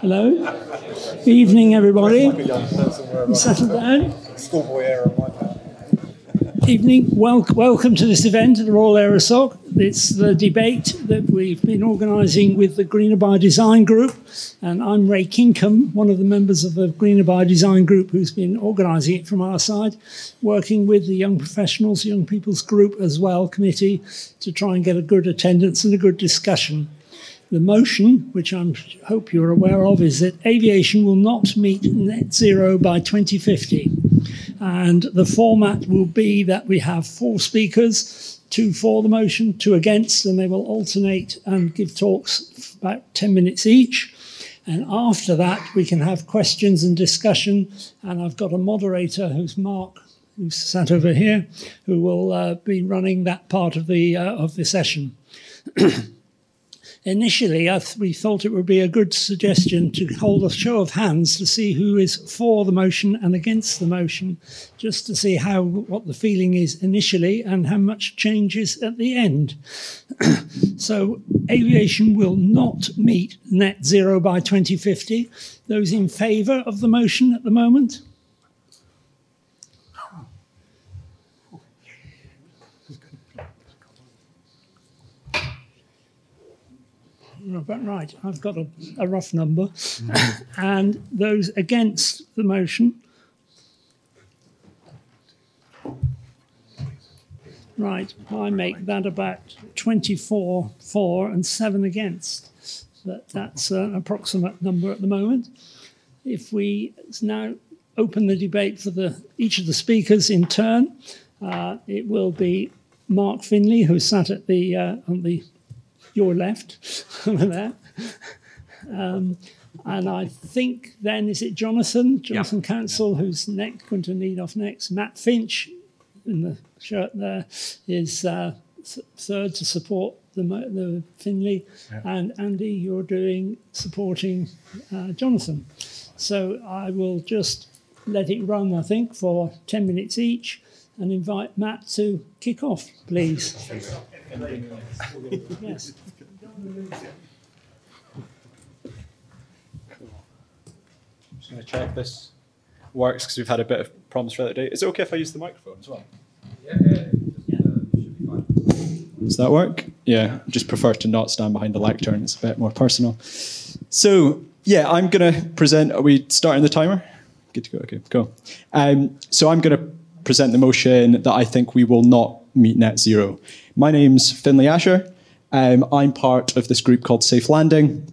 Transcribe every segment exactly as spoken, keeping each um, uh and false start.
Hello. Good evening, everybody. Settle down. Schoolboy era on my part. Evening. Wel welcome to this event at the Royal AeroSoc. It's the debate that we've been organising with the Greener Bio Design Group. And I'm Ray Kingham, one of the members of the Greener Bio Design Group who's been organising it from our side, working with the Young Professionals, Young People's Group as well, committee, to try and get a good attendance and a good discussion. The motion, which I hope you're aware of, is that aviation will not meet net zero by twenty fifty. And the format will be that we have four speakers, two for the motion, two against, and they will alternate and give talks about ten minutes each. And after that, we can have questions and discussion. And I've got a moderator who's Mark, who's sat over here, who will uh, be running that part of the, uh, of the session. Initially, I th we thought it would be a good suggestion to hold a show of hands to see who is for the motion and against the motion, just to see how what the feeling is initially and how much changes at the end. So, aviation will not meet net zero by twenty fifty. Those in favour of the motion at the moment? But right, I've got a, a rough number. Mm-hmm. And those against the motion. Right, I make that about twenty-four for and seven against. That, that's an approximate number at the moment. If we now open the debate for the, each of the speakers in turn, uh, it will be Mark Finlay, who sat at the uh, on the your left over there. Um, and I think then, is it Jonathan? Jonathan yeah. Council, who's next, going to lead off next. Matt Finch, in the shirt there, is uh, third to support the, the Finlay. Yeah. And Andy, you're doing supporting uh, Jonathan. So I will just let it run, I think, for ten minutes each and invite Matt to kick off, please. Yes. I'm just going to check this works because we've had a bit of problems throughout the day. Is it okay if I use the microphone as well? Yeah, yeah, yeah. yeah. Uh, should be fine. Does that work? Yeah, yeah. Just prefer to not stand behind the lectern. It's a bit more personal. So, yeah, I'm going to present. Are we starting the timer? Good to go. Okay, cool. Um, so I'm going to present the motion that I think we will not meet net zero. My name's Finlay Asher. Um, I'm part of this group called Safe Landing.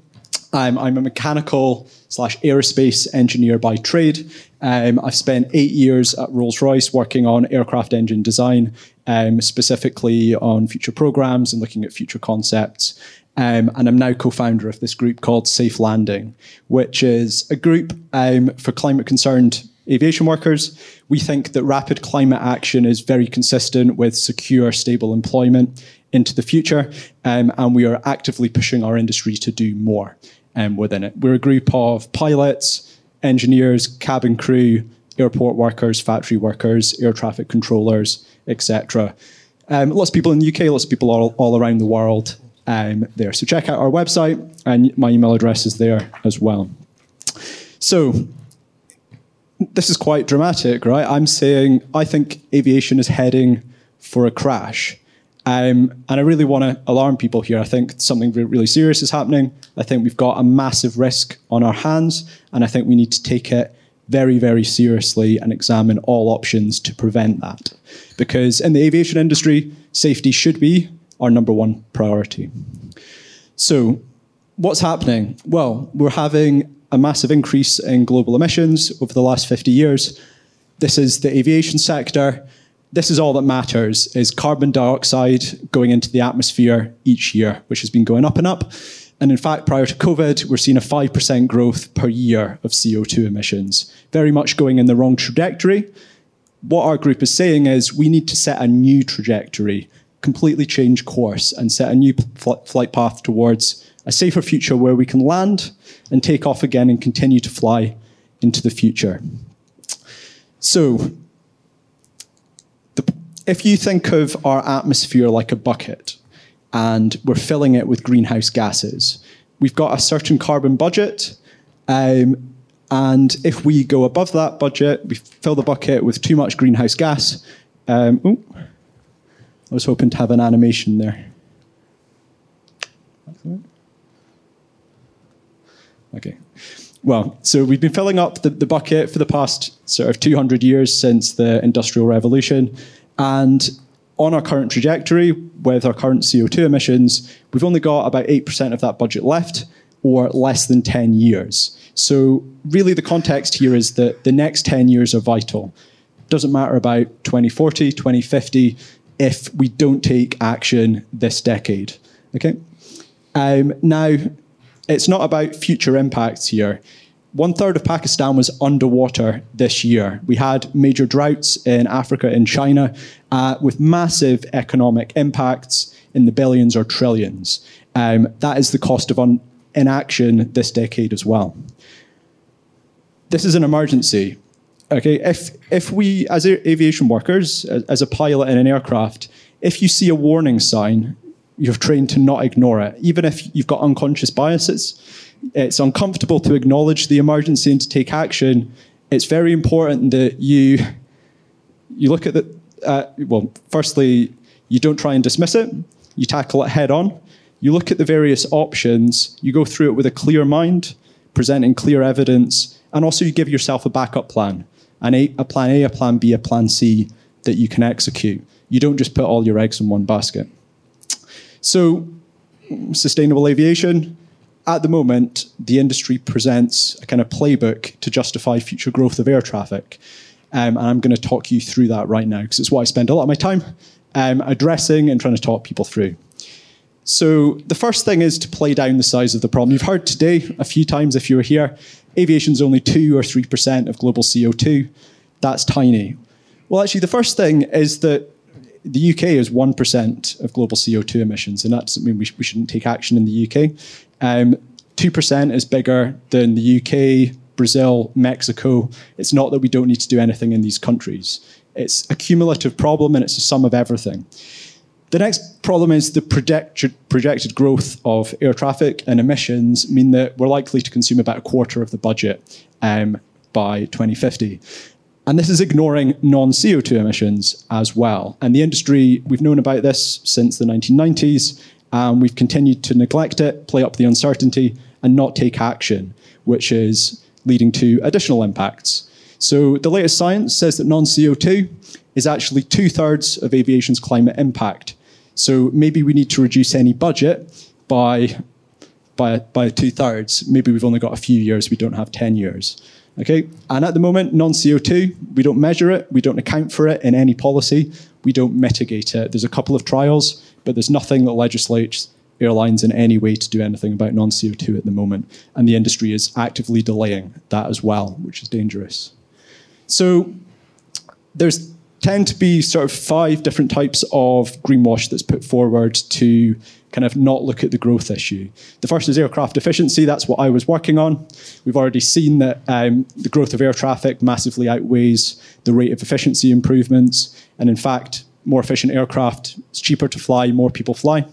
Um, I'm a mechanical slash aerospace engineer by trade. Um, I've spent eight years at Rolls-Royce working on aircraft engine design, um, specifically on future programs and looking at future concepts. Um, and I'm now co-founder of this group called Safe Landing, which is a group um, for climate-concerned aviation workers. We think that rapid climate action is very consistent with secure, stable employment into the future, um, and we are actively pushing our industry to do more um, within it. We're a group of pilots, engineers, cabin crew, airport workers, factory workers, air traffic controllers, et cetera. Um, lots of people in the U K, lots of people all, all around the world um, there. So check out our website, and my email address is there as well. So, this is quite dramatic, right? I'm saying I think aviation is heading for a crash. Um, and I really want to alarm people here. I think something really serious is happening. I think we've got a massive risk on our hands, and I think we need to take it very, very seriously and examine all options to prevent that. Because in the aviation industry, safety should be our number one priority. So what's happening? Well, we're having a massive increase in global emissions over the last fifty years. This is the aviation sector. This is all that matters, is carbon dioxide going into the atmosphere each year, which has been going up and up. And in fact, prior to COVID, we're seeing a five percent growth per year of C O two emissions, very much going in the wrong trajectory. What our group is saying is we need to set a new trajectory, completely change course and set a new fl flight path towards a safer future where we can land and take off again and continue to fly into the future. So the, if you think of our atmosphere like a bucket and we're filling it with greenhouse gases, we've got a certain carbon budget Um, and if we go above that budget, we fill the bucket with too much greenhouse gas. Um, ooh, I was hoping to have an animation there. Okay. Well, so we've been filling up the, the bucket for the past sort of two hundred years since the Industrial Revolution. And on our current trajectory, with our current C O two emissions, we've only got about eight percent of that budget left, or less than ten years. So really the context here is that the next ten years are vital. It doesn't matter about twenty forty, twenty fifty, if we don't take action this decade. Okay. Um, now, it's not about future impacts here. One third of Pakistan was underwater this year. We had major droughts in Africa and China uh, with massive economic impacts in the billions or trillions. Um, that is the cost of inaction this decade as well. This is an emergency. Okay, if, if we, as aviation workers, as a pilot in an aircraft, if you see a warning sign, you've trained to not ignore it. Even if you've got unconscious biases, it's uncomfortable to acknowledge the emergency and to take action. It's very important that you you look at the, uh, well, firstly, you don't try and dismiss it. You tackle it head on. You look at the various options. You go through it with a clear mind, presenting clear evidence. And also you give yourself a backup plan, an a, a plan A, a plan B, a plan C that you can execute. You don't just put all your eggs in one basket. So, sustainable aviation, at the moment, the industry presents a kind of playbook to justify future growth of air traffic. Um, and I'm going to talk you through that right now, because it's what I spend a lot of my time um, addressing and trying to talk people through. So, the first thing is to play down the size of the problem. You've heard today a few times if you were here, aviation's only two or three percent of global C O two. That's tiny. Well, actually, the first thing is that the U K is one percent of global C O two emissions, and that doesn't mean we, sh we shouldn't take action in the U K. Um, two percent is bigger than the U K, Brazil, Mexico. It's not that we don't need to do anything in these countries. It's a cumulative problem, and it's a sum of everything. The next problem is the projected, projected growth of air traffic and emissions mean that we're likely to consume about a quarter of the budget um, by twenty fifty. And this is ignoring non-C O two emissions as well. And the industry, we've known about this since the nineteen nineties, and we've continued to neglect it, play up the uncertainty, and not take action, which is leading to additional impacts. So the latest science says that non-C O two is actually two-thirds of aviation's climate impact. So maybe we need to reduce any budget by, by, by two-thirds. Maybe we've only got a few years, we don't have ten years. Okay, and at the moment, non-C O two, we don't measure it, we don't account for it in any policy, we don't mitigate it. There's a couple of trials, but there's nothing that legislates airlines in any way to do anything about non-C O two at the moment, and the industry is actively delaying that as well, which is dangerous. So there's tend to be sort of five different types of greenwash that's put forward to kind of not look at the growth issue. The first is aircraft efficiency. That's what I was working on. We've already seen that um, the growth of air traffic massively outweighs the rate of efficiency improvements. And in fact, more efficient aircraft, it's cheaper to fly, more people fly.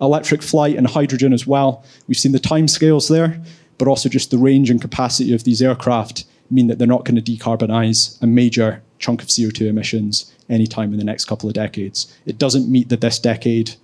Electric flight and hydrogen as well. We've seen the timescales there, but also just the range and capacity of these aircraft mean that they're not going to decarbonize a major chunk of C O two emissions anytime in the next couple of decades. It doesn't meet the this decade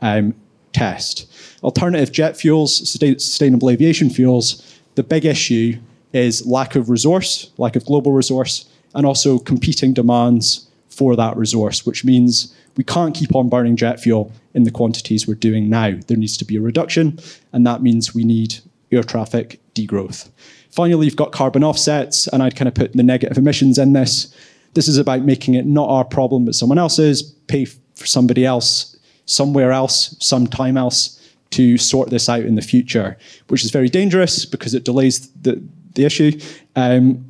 um, test. Alternative jet fuels, sustainable aviation fuels, the big issue is lack of resource, lack of global resource, and also competing demands for that resource, which means we can't keep on burning jet fuel in the quantities we're doing now. There needs to be a reduction, and that means we need air traffic degrowth. Finally, you've got carbon offsets, and I'd kind of put the negative emissions in this. This is about making it not our problem, but someone else's, pay for somebody else, somewhere else, sometime else, to sort this out in the future, which is very dangerous because it delays the, the issue. Um,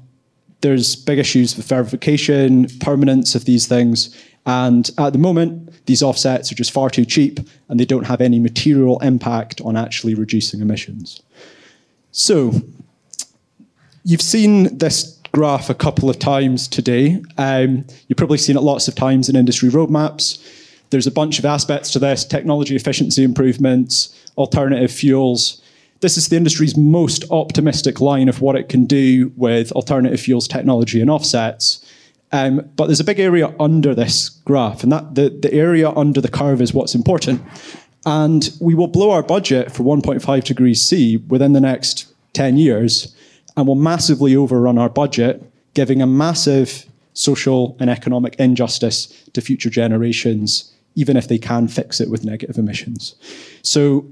there's big issues with verification, permanence of these things, and at the moment, these offsets are just far too cheap, and they don't have any material impact on actually reducing emissions. So, you've seen this graph a couple of times today. Um, you've probably seen it lots of times in industry roadmaps. There's a bunch of aspects to this, technology efficiency improvements, alternative fuels. This is the industry's most optimistic line of what it can do with alternative fuels technology and offsets. Um, but there's a big area under this graph, and that the, the area under the curve is what's important. And we will blow our budget for one point five degrees C within the next ten years, and we'll massively overrun our budget, giving a massive social and economic injustice to future generations, even if they can fix it with negative emissions. So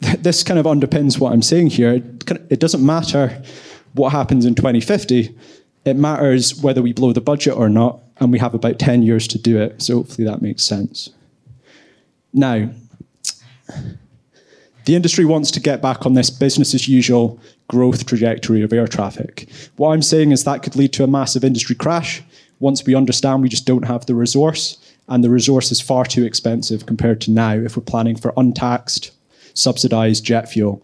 th- this kind of underpins what I'm saying here. It, it doesn't matter what happens in twenty fifty. It matters whether we blow the budget or not, and we have about ten years to do it. So hopefully that makes sense. Now, the industry wants to get back on this business as usual growth trajectory of air traffic. What I'm saying is that could lead to a massive industry crash once we understand we just don't have the resource, and the resource is far too expensive compared to now if we're planning for untaxed, subsidized jet fuel.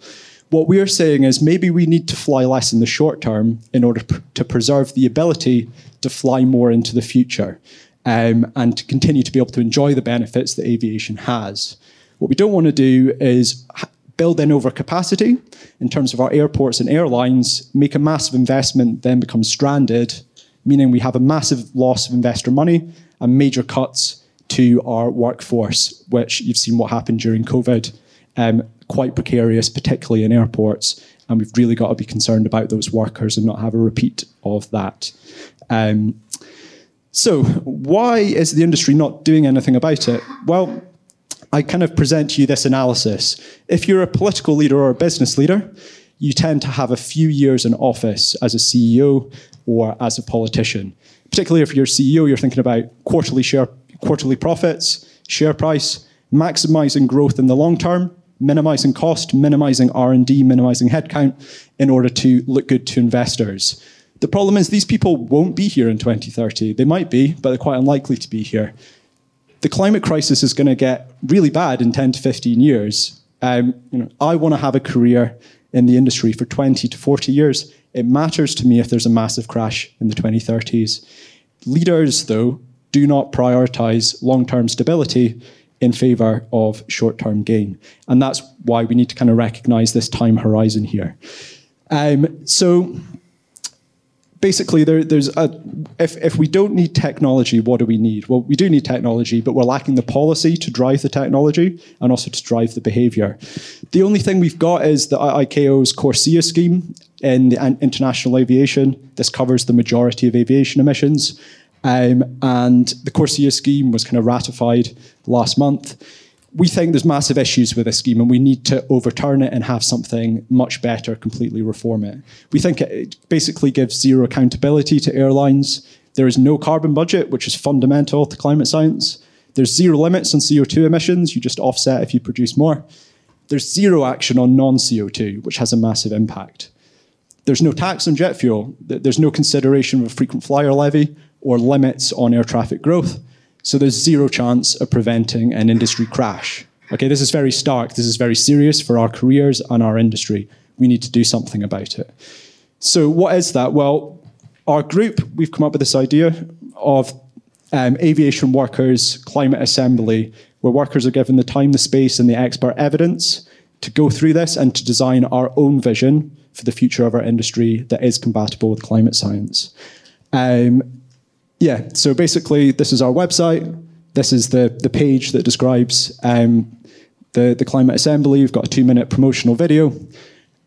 What we're saying is maybe we need to fly less in the short term in order pr- to preserve the ability to fly more into the future, um, and to continue to be able to enjoy the benefits that aviation has. What we don't want to do is build in overcapacity in terms of our airports and airlines, make a massive investment, then become stranded, meaning we have a massive loss of investor money and major cuts to our workforce, which you've seen what happened during COVID. Um, quite precarious, particularly in airports, and we've really got to be concerned about those workers and not have a repeat of that. Um, so why is the industry not doing anything about it? Well, I kind of present to you this analysis. If you're a political leader or a business leader, you tend to have a few years in office as a C E O or as a politician. Particularly if you're C E O, you're thinking about quarterly share, quarterly profits, share price, maximizing growth in the long term, minimizing cost, minimizing R and D, minimizing headcount in order to look good to investors. The problem is these people won't be here in twenty thirty. They might be, but they're quite unlikely to be here. The climate crisis is going to get really bad in ten to fifteen years. Um, you know, I want to have a career in the industry for twenty to forty years. It matters to me if there's a massive crash in the twenty thirties. Leaders, though, do not prioritize long-term stability in favor of short-term gain. And that's why we need to kind of recognize this time horizon here. Um, so basically, there, there's a, if, if we don't need technology, what do we need? Well, we do need technology, but we're lacking the policy to drive the technology and also to drive the behavior. The only thing we've got is the I C A O's CORSIA scheme in the international aviation. This covers the majority of aviation emissions. Um, and the CORSIA scheme was kind of ratified last month. We think there's massive issues with this scheme and we need to overturn it and have something much better, completely reform it. We think it basically gives zero accountability to airlines. There is no carbon budget, which is fundamental to climate science. There's zero limits on C O two emissions. You just offset if you produce more. There's zero action on non-C O two, which has a massive impact. There's no tax on jet fuel. There's no consideration of a frequent flyer levy or limits on air traffic growth. So there's zero chance of preventing an industry crash. Okay, this is very stark. This is very serious for our careers and our industry. We need to do something about it. So what is that? Well, our group, we've come up with this idea of um, aviation workers' climate assembly, where workers are given the time, the space, and the expert evidence to go through this and to design our own vision for the future of our industry that is compatible with climate science. Um, Yeah, so basically this is our website. This is the, the page that describes um, the, the Climate Assembly. We've got a two-minute promotional video.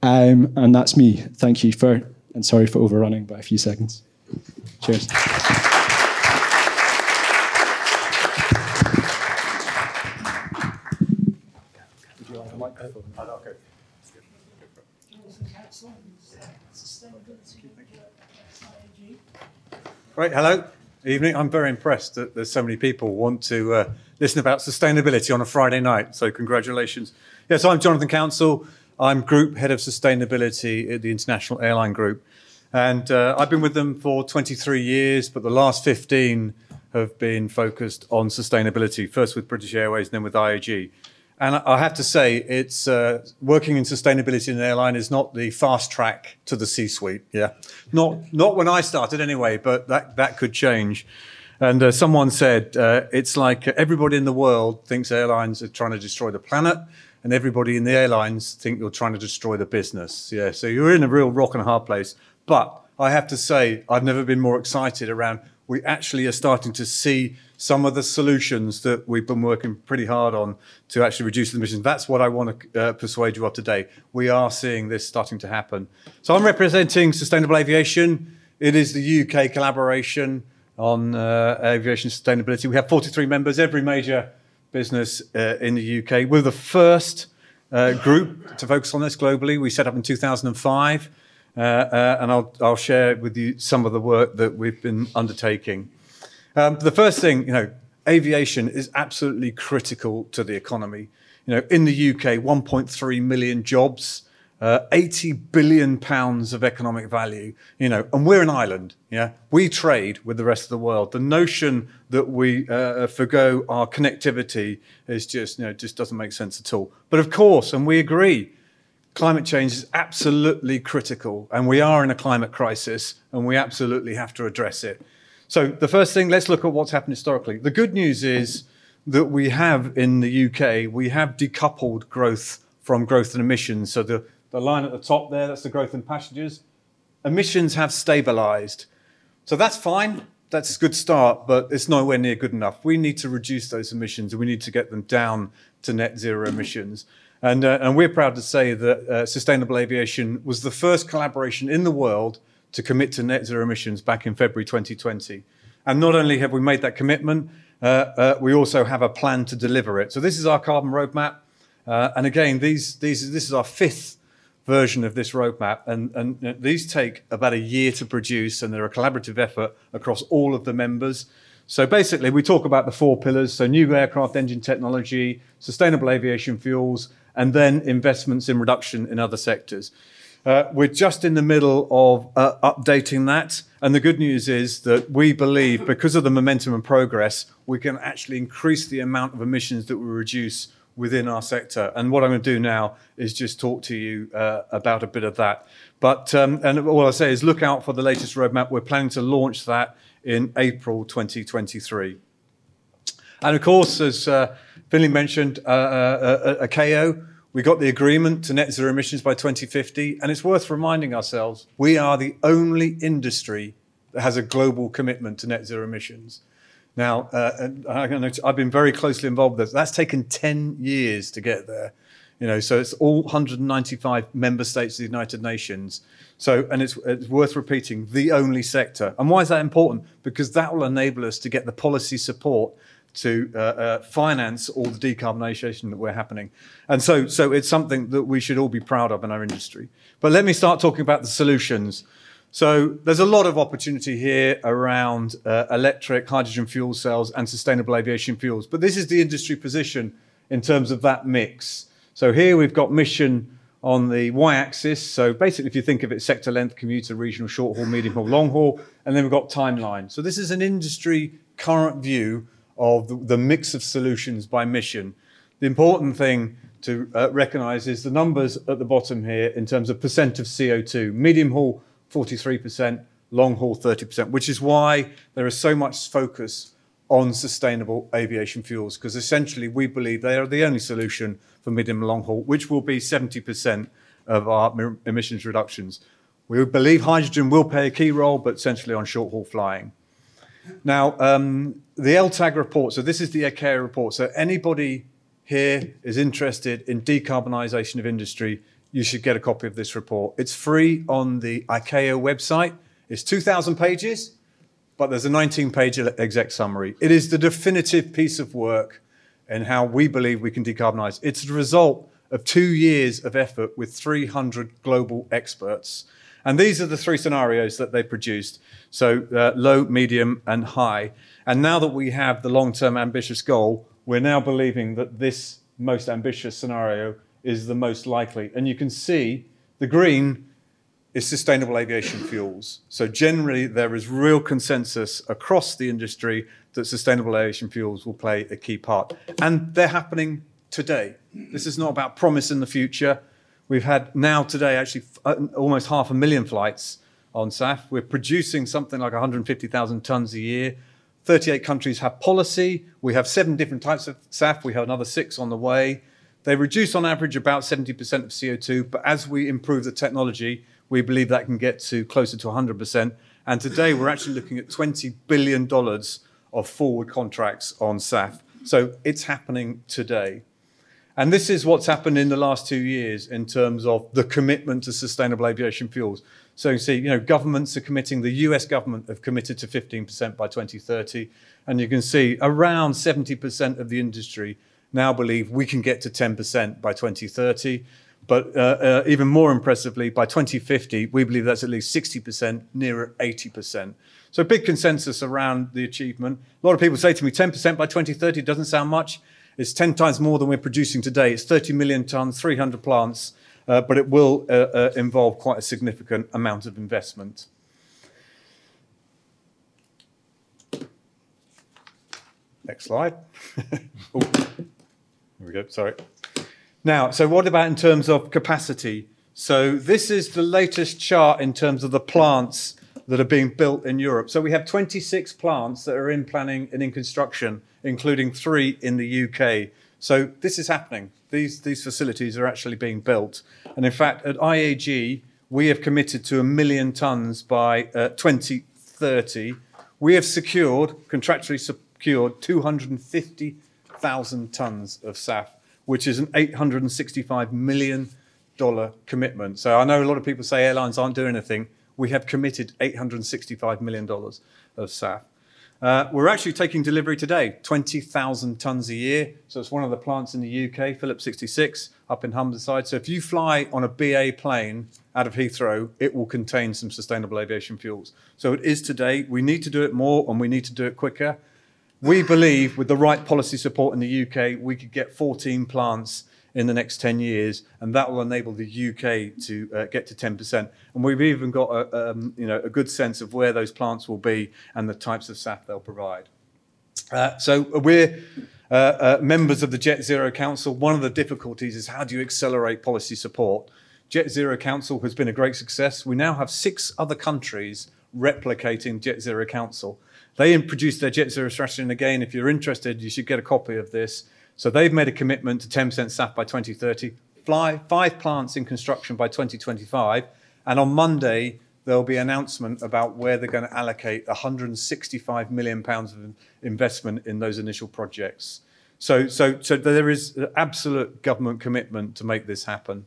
Um, and that's me. Thank you for, and sorry for overrunning by a few seconds. Cheers. Would you like a microphone? Okay. Right, hello. Evening. I'm very impressed that there's so many people want to uh, listen about sustainability on a Friday night. So congratulations. Yeah, so I'm Jonathan Council. I'm Group Head of Sustainability at the International Airline Group. And uh, I've been with them for twenty-three years, but the last fifteen have been focused on sustainability, first with British Airways and then with I A G. And I have to say, it's uh, working in sustainability in an airline is not the fast track to the C-suite. Yeah, not not when I started anyway, but that, that could change. And uh, someone said, uh, it's like everybody in the world thinks airlines are trying to destroy the planet, and everybody in the airlines think you're trying to destroy the business. Yeah, so you're in a real rock and a hard place. But I have to say, I've never been more excited around, we actually are starting to see some of the solutions that we've been working pretty hard on to actually reduce the emissions. That's what I want to uh, persuade you of today. We are seeing this starting to happen. So I'm representing Sustainable Aviation. It is the U K collaboration on uh, aviation sustainability. We have forty-three members, every major business uh, in the U K. We're the first uh, group to focus on this globally. We set up in two thousand five, uh, uh, and I'll, I'll share with you some of the work that we've been undertaking. Um, the first thing, you know, aviation is absolutely critical to the economy. You know, in the U K, one point three million jobs, uh, eighty billion pounds of economic value, you know, and we're an island, yeah? We trade with the rest of the world. The notion that we uh, forgo our connectivity is just, you know, just doesn't make sense at all. But of course, and we agree, climate change is absolutely critical, and we are in a climate crisis, and we absolutely have to address it. So the first thing, let's look at what's happened historically. The good news is that we have, in the U K, we have decoupled growth from growth in emissions. So the, the line at the top there, that's the growth in passengers. Emissions have stabilised. So that's fine. That's a good start, but it's nowhere near good enough. We need to reduce those emissions, and we need to get them down to net zero emissions. And, uh, and we're proud to say that uh, Sustainable Aviation was the first collaboration in the world to commit to net zero emissions back in February twenty twenty. And not only have we made that commitment, uh, uh, we also have a plan to deliver it. So this is our carbon roadmap. Uh, and again, these, these, this is our fifth version of this roadmap. And, and these take about a year to produce, and they're a collaborative effort across all of the members. So basically, we talk about the four pillars. So new aircraft engine technology, sustainable aviation fuels, and then investments in reduction in other sectors. Uh, we're just in the middle of uh, updating that. And the good news is that we believe, because of the momentum and progress, we can actually increase the amount of emissions that we reduce within our sector. And what I'm going to do now is just talk to you uh, about a bit of that. But um, and all I say is look out for the latest roadmap. We're planning to launch that in April twenty twenty-three. And of course, as uh, Finlay mentioned, uh, uh, uh, I C A O, we got the agreement to net zero emissions by twenty fifty, and it's worth reminding ourselves, we are the only industry that has a global commitment to net zero emissions. Now, uh, I've been very closely involved with this. That's taken ten years to get there. You know, so it's all one hundred ninety-five member states of the United Nations. So, and it's, it's worth repeating, the only sector. And why is that important? Because that will enable us to get the policy support to uh, uh, finance all the decarbonisation that we're happening. And so so it's something that we should all be proud of in our industry. But let me start talking about the solutions. So there's a lot of opportunity here around uh, electric, hydrogen fuel cells and sustainable aviation fuels. But this is the industry position in terms of that mix. So here we've got mission on the y-axis. So basically, if you think of it, sector length, commuter, regional, short haul, medium haul, long haul. And then we've got timeline. So this is an industry current view of the mix of solutions by mission. The important thing to uh, recognise is the numbers at the bottom here in terms of percent of C O two. Medium haul, forty-three percent, long haul, thirty percent, which is why there is so much focus on sustainable aviation fuels, because essentially we believe they are the only solution for medium and long haul, which will be seventy percent of our emissions reductions. We believe hydrogen will play a key role, but essentially on short haul flying. Now, um, the L TAG report, so this is the I C A O report. So anybody here is interested in decarbonisation of industry, you should get a copy of this report. It's free on the I C A O website. It's two thousand pages, but there's a nineteen-page exec summary. It is the definitive piece of work in how we believe we can decarbonise. It's the result of two years of effort with three hundred global experts. And these are the three scenarios that they produced, so uh, low, medium, and high. And now that we have the long-term ambitious goal, we're now believing that this most ambitious scenario is the most likely. And you can see the green is sustainable aviation fuels. So generally, there is real consensus across the industry that sustainable aviation fuels will play a key part. And they're happening today. This is not about promise in the future. We've had now today actually almost half a million flights on S A F. We're producing something like one hundred fifty thousand tonnes a year. thirty-eight countries have policy. We have seven different types of S A F. We have another six on the way. They reduce on average about seventy percent of C O two, but as we improve the technology, we believe that can get to closer to one hundred percent. And today we're actually looking at twenty billion dollars of forward contracts on S A F. So it's happening today. And this is what's happened in the last two years in terms of the commitment to sustainable aviation fuels. So you see, you know, governments are committing, the U S government have committed to fifteen percent by twenty thirty. And you can see around seventy percent of the industry now believe we can get to ten percent by twenty thirty. But uh, uh, even more impressively, by twenty fifty, we believe that's at least sixty percent, nearer eighty percent. So big consensus around the achievement. A lot of people say to me, ten percent by twenty thirty doesn't sound much. It's ten times more than we're producing today. It's thirty million tonnes, three hundred plants, uh, but it will uh, uh, involve quite a significant amount of investment. Next slide. Ooh. Here we go, sorry. Now, so what about in terms of capacity? So this is the latest chart in terms of the plants that are being built in Europe. So we have twenty-six plants that are in planning and in construction, including three in the U K. So this is happening. These, these facilities are actually being built. And in fact, at I A G, we have committed to a million tonnes by uh, twenty thirty. We have secured, contractually secured, two hundred fifty thousand tonnes of S A F, which is an eight hundred sixty-five million dollars commitment. So I know a lot of people say airlines aren't doing anything. We have committed eight hundred sixty-five million dollars of S A F. Uh, we're actually taking delivery today, twenty thousand tonnes a year. So it's one of the plants in the U K, Phillips sixty-six, up in Humberside. So if you fly on a B A plane out of Heathrow, it will contain some sustainable aviation fuels. So it is today. We need to do it more and we need to do it quicker. We believe with the right policy support in the U K, we could get fourteen plants in the next ten years, and that will enable the U K to uh, get to ten percent. And we've even got a, um, you know, a good sense of where those plants will be and the types of S A F they'll provide. Uh, so we're uh, uh, members of the Jet Zero Council. One of the difficulties is how do you accelerate policy support? Jet Zero Council has been a great success. We now have six other countries replicating Jet Zero Council. They introduced their Jet Zero strategy, and again, if you're interested, you should get a copy of this. So they've made a commitment to ten percent S A F by twenty thirty, fly five plants in construction by twenty twenty-five, and on Monday, there'll be an announcement about where they're going to allocate one hundred sixty-five million pounds of investment in those initial projects. So, so, so there is an absolute government commitment to make this happen.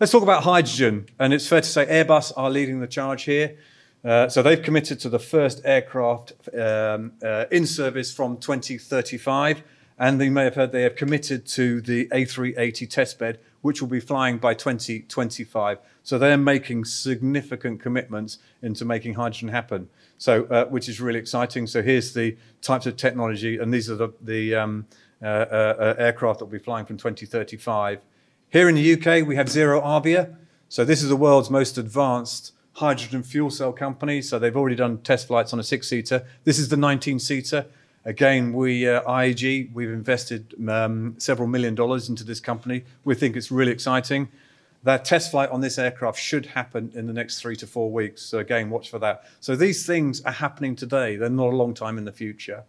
Let's talk about hydrogen, and it's fair to say Airbus are leading the charge here. Uh, so they've committed to the first aircraft um, uh, in service from twenty thirty-five, and they may have heard they have committed to the A three eighty testbed, which will be flying by twenty twenty-five. So they're making significant commitments into making hydrogen happen, so uh, which is really exciting. So here's the types of technology, and these are the, the um, uh, uh, aircraft that will be flying from twenty thirty-five. Here in the U K, we have Zero Avia. So this is the world's most advanced hydrogen fuel cell company, so they've already done test flights on a six-seater. This is the nineteen-seater. Again, we, uh, I A G, we've invested um, several million dollars into this company. We think it's really exciting. That test flight on this aircraft should happen in the next three to four weeks. So again, watch for that. So these things are happening today. They're not a long time in the future.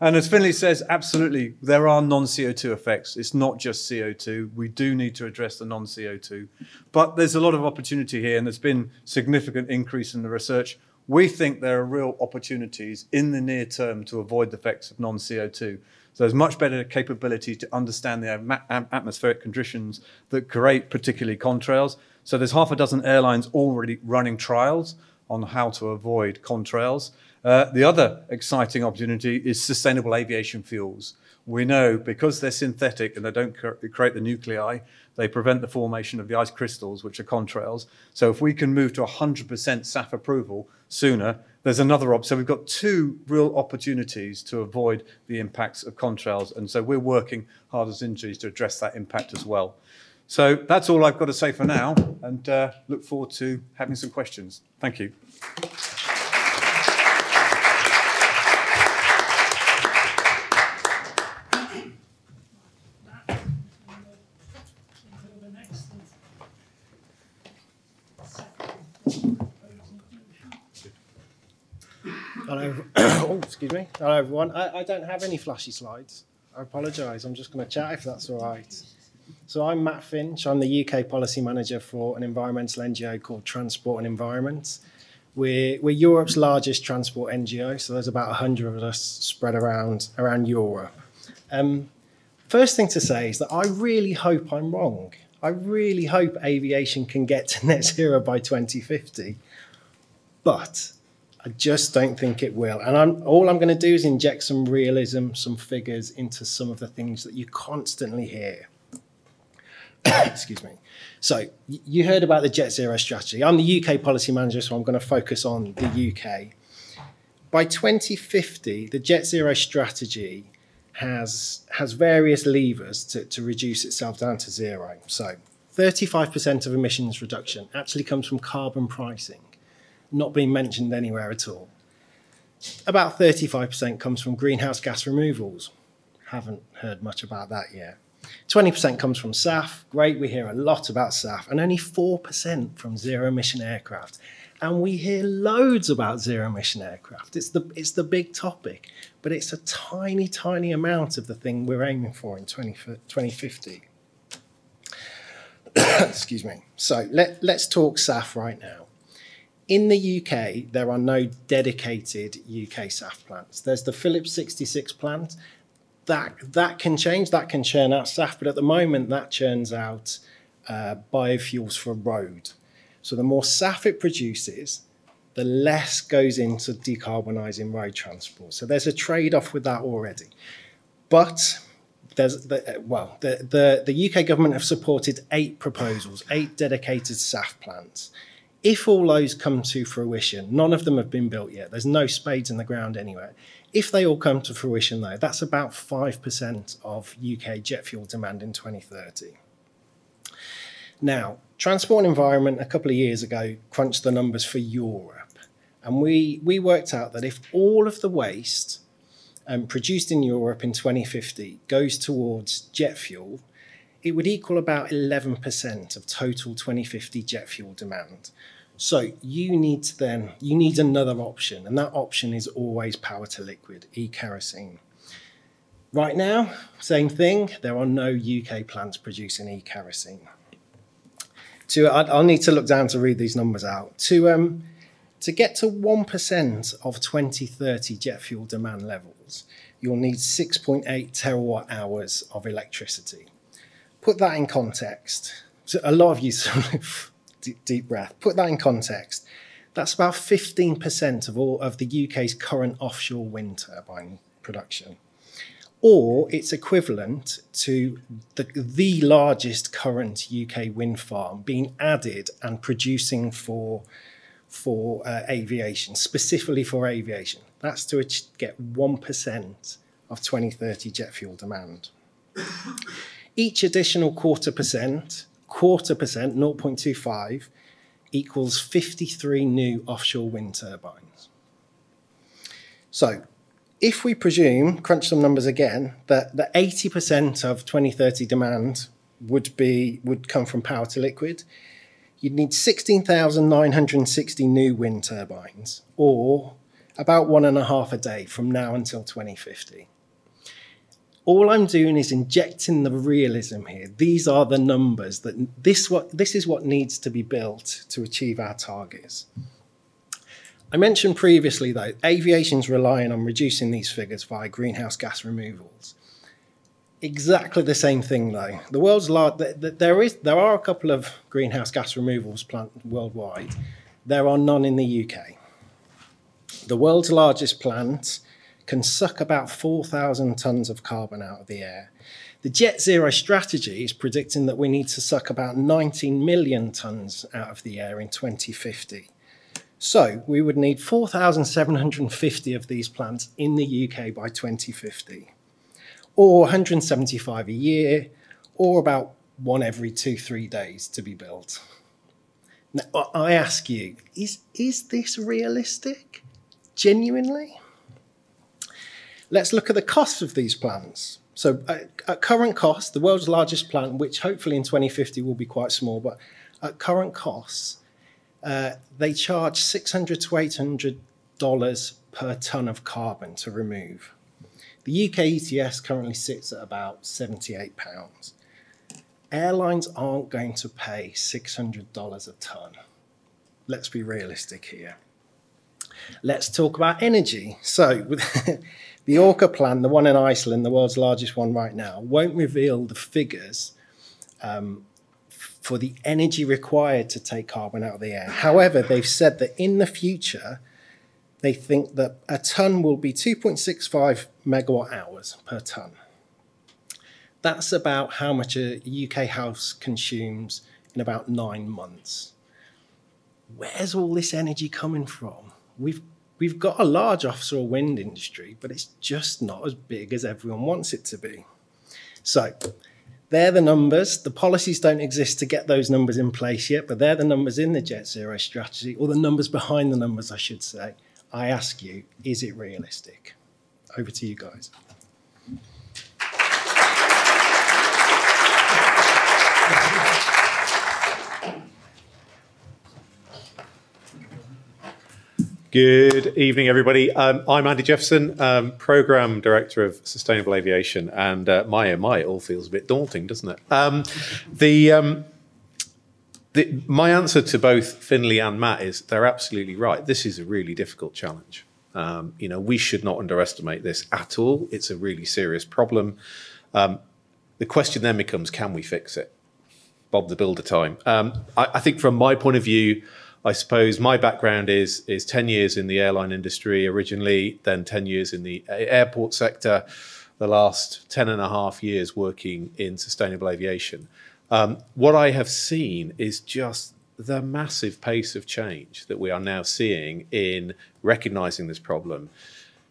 And as Finlay says, absolutely, there are non-C O two effects. It's not just C O two. We do need to address the non-C O two. But there's a lot of opportunity here, and there's been significant increase in the research. We think there are real opportunities in the near term to avoid the effects of non-C O two. So there's much better capability to understand the atmospheric conditions that create particularly contrails. So there's half a dozen airlines already running trials on how to avoid contrails. Uh, the other exciting opportunity is sustainable aviation fuels. We know because they're synthetic and they don't create the nuclei, they prevent the formation of the ice crystals, which are contrails. So if we can move to one hundred percent S A F approval sooner, there's another option. So we've got two real opportunities to avoid the impacts of contrails. And so we're working hard as industries to address that impact as well. So that's all I've got to say for now, and uh, look forward to having some questions. Thank you. Hello, oh, excuse me. Hello, everyone. I, I don't have any flashy slides. I apologise. I'm just going to chat if that's all right. So I'm Matt Finch. I'm the U K policy manager for an environmental N G O called Transport and Environment. We're, we're Europe's largest transport N G O, so there's about a hundred of us spread around, around Europe. Um, first thing to say is that I really hope I'm wrong. I really hope aviation can get to net zero by twenty fifty, but I just don't think it will. And I'm, all I'm going to do is inject some realism, some figures into some of the things that you constantly hear. Excuse me. So you heard about the Jet Zero strategy. I'm the U K policy manager, so I'm going to focus on the U K. By twenty fifty, the Jet Zero strategy has, has various levers to, to reduce itself down to zero. So thirty-five percent of emissions reduction actually comes from carbon pricing, not being mentioned anywhere at all. About thirty-five percent comes from greenhouse gas removals. Haven't heard much about that yet. twenty percent comes from S A F. Great, we hear a lot about S A F. And only four percent from zero-emission aircraft. And we hear loads about zero-emission aircraft. It's the, it's the big topic. But it's a tiny, tiny amount of the thing we're aiming for in twenty fifty. Excuse me. So let, let's talk S A F right now. In the U K, there are no dedicated U K S A F plants. There's the Phillips sixty-six plant. That, that can change, that can churn out S A F, but at the moment that churns out uh, biofuels for road. So the more S A F it produces, the less goes into decarbonising road transport. So there's a trade-off with that already. But, there's the, well, the, the, the U K government have supported eight proposals, eight dedicated S A F plants. If all those come to fruition, none of them have been built yet. There's no spades in the ground anywhere. If they all come to fruition, though, that's about five percent of U K jet fuel demand in twenty thirty. Now, Transport and Environment a couple of years ago crunched the numbers for Europe. And we, we worked out that if all of the waste um, produced in Europe in twenty fifty goes towards jet fuel, it would equal about eleven percent of total twenty fifty jet fuel demand. So you need to then, you need another option, and that option is always power to liquid, e-kerosene. Right now, same thing, there are no U K plants producing e-kerosene. To, I'll need to look down to read these numbers out. To, um, to get to one percent of twenty thirty jet fuel demand levels, you'll need six point eight terawatt hours of electricity. Put that in context. So a lot of you, deep, deep breath, put that in context. That's about fifteen percent of all of the U K's current offshore wind turbine production. Or it's equivalent to the, the largest current U K wind farm being added and producing for, for uh, aviation, specifically for aviation. That's to get one percent of twenty thirty jet fuel demand. Each additional quarter percent, quarter percent, zero point two five, equals fifty-three new offshore wind turbines. So if we presume, crunch some numbers again, that the eighty percent of twenty thirty demand would be would come from power to liquid, you'd need sixteen thousand nine hundred sixty new wind turbines, or about one and a half a day from now until twenty fifty. All I'm doing is injecting the realism here. These are the numbers that this what this is what needs to be built to achieve our targets. I mentioned previously, though, aviation's relying on reducing these figures via greenhouse gas removals. Exactly the same thing, though. The world's large. There is there are a couple of greenhouse gas removals plants worldwide. There are none in the U K. The world's largest plant can suck about four thousand tonnes of carbon out of the air. The Jet Zero strategy is predicting that we need to suck about nineteen million tonnes out of the air in twenty fifty. So we would need four thousand seven hundred fifty of these plants in the U K by twenty fifty, or one hundred seventy-five a year, or about one every two, three days to be built. Now, I ask you, is, is this realistic? Genuinely? Let's look at the costs of these plants. So at, at current costs, the world's largest plant, which hopefully in twenty fifty will be quite small, but at current costs, uh, they charge six hundred dollars to eight hundred dollars per tonne of carbon to remove. The U K E T S currently sits at about seventy-eight pounds. Airlines aren't going to pay six hundred dollars a tonne. Let's be realistic here. Let's talk about energy. So the Orca plan, the one in Iceland, the world's largest one right now, won't reveal the figures um, for the energy required to take carbon out of the air. However, they've said that in the future, they think that a tonne will be two point six five megawatt hours per tonne. That's about how much a U K house consumes in about nine months. Where's all this energy coming from? We've, we've got a large offshore wind industry, but it's just not as big as everyone wants it to be. So they're the numbers. The policies don't exist to get those numbers in place yet, but they're the numbers in the Jet Zero strategy, or the numbers behind the numbers, I should say. I ask you, is it realistic? Over to you guys. Good evening, everybody. Um, I'm Andy Jefferson, um, Programme Director of Sustainable Aviation, and uh, my, my, it all feels a bit daunting, doesn't it? Um, the, um, the, my answer to both Finlay and Matt is they're absolutely right. This is a really difficult challenge. Um, you know, we should not underestimate this at all. It's a really serious problem. Um, the question then becomes, can we fix it? Bob the Builder time. Um, I, I think from my point of view, I suppose my background is is ten years in the airline industry originally, then ten years in the airport sector, the last ten and a half years working in sustainable aviation. Um, what I have seen is just the massive pace of change that we are now seeing in recognizing this problem,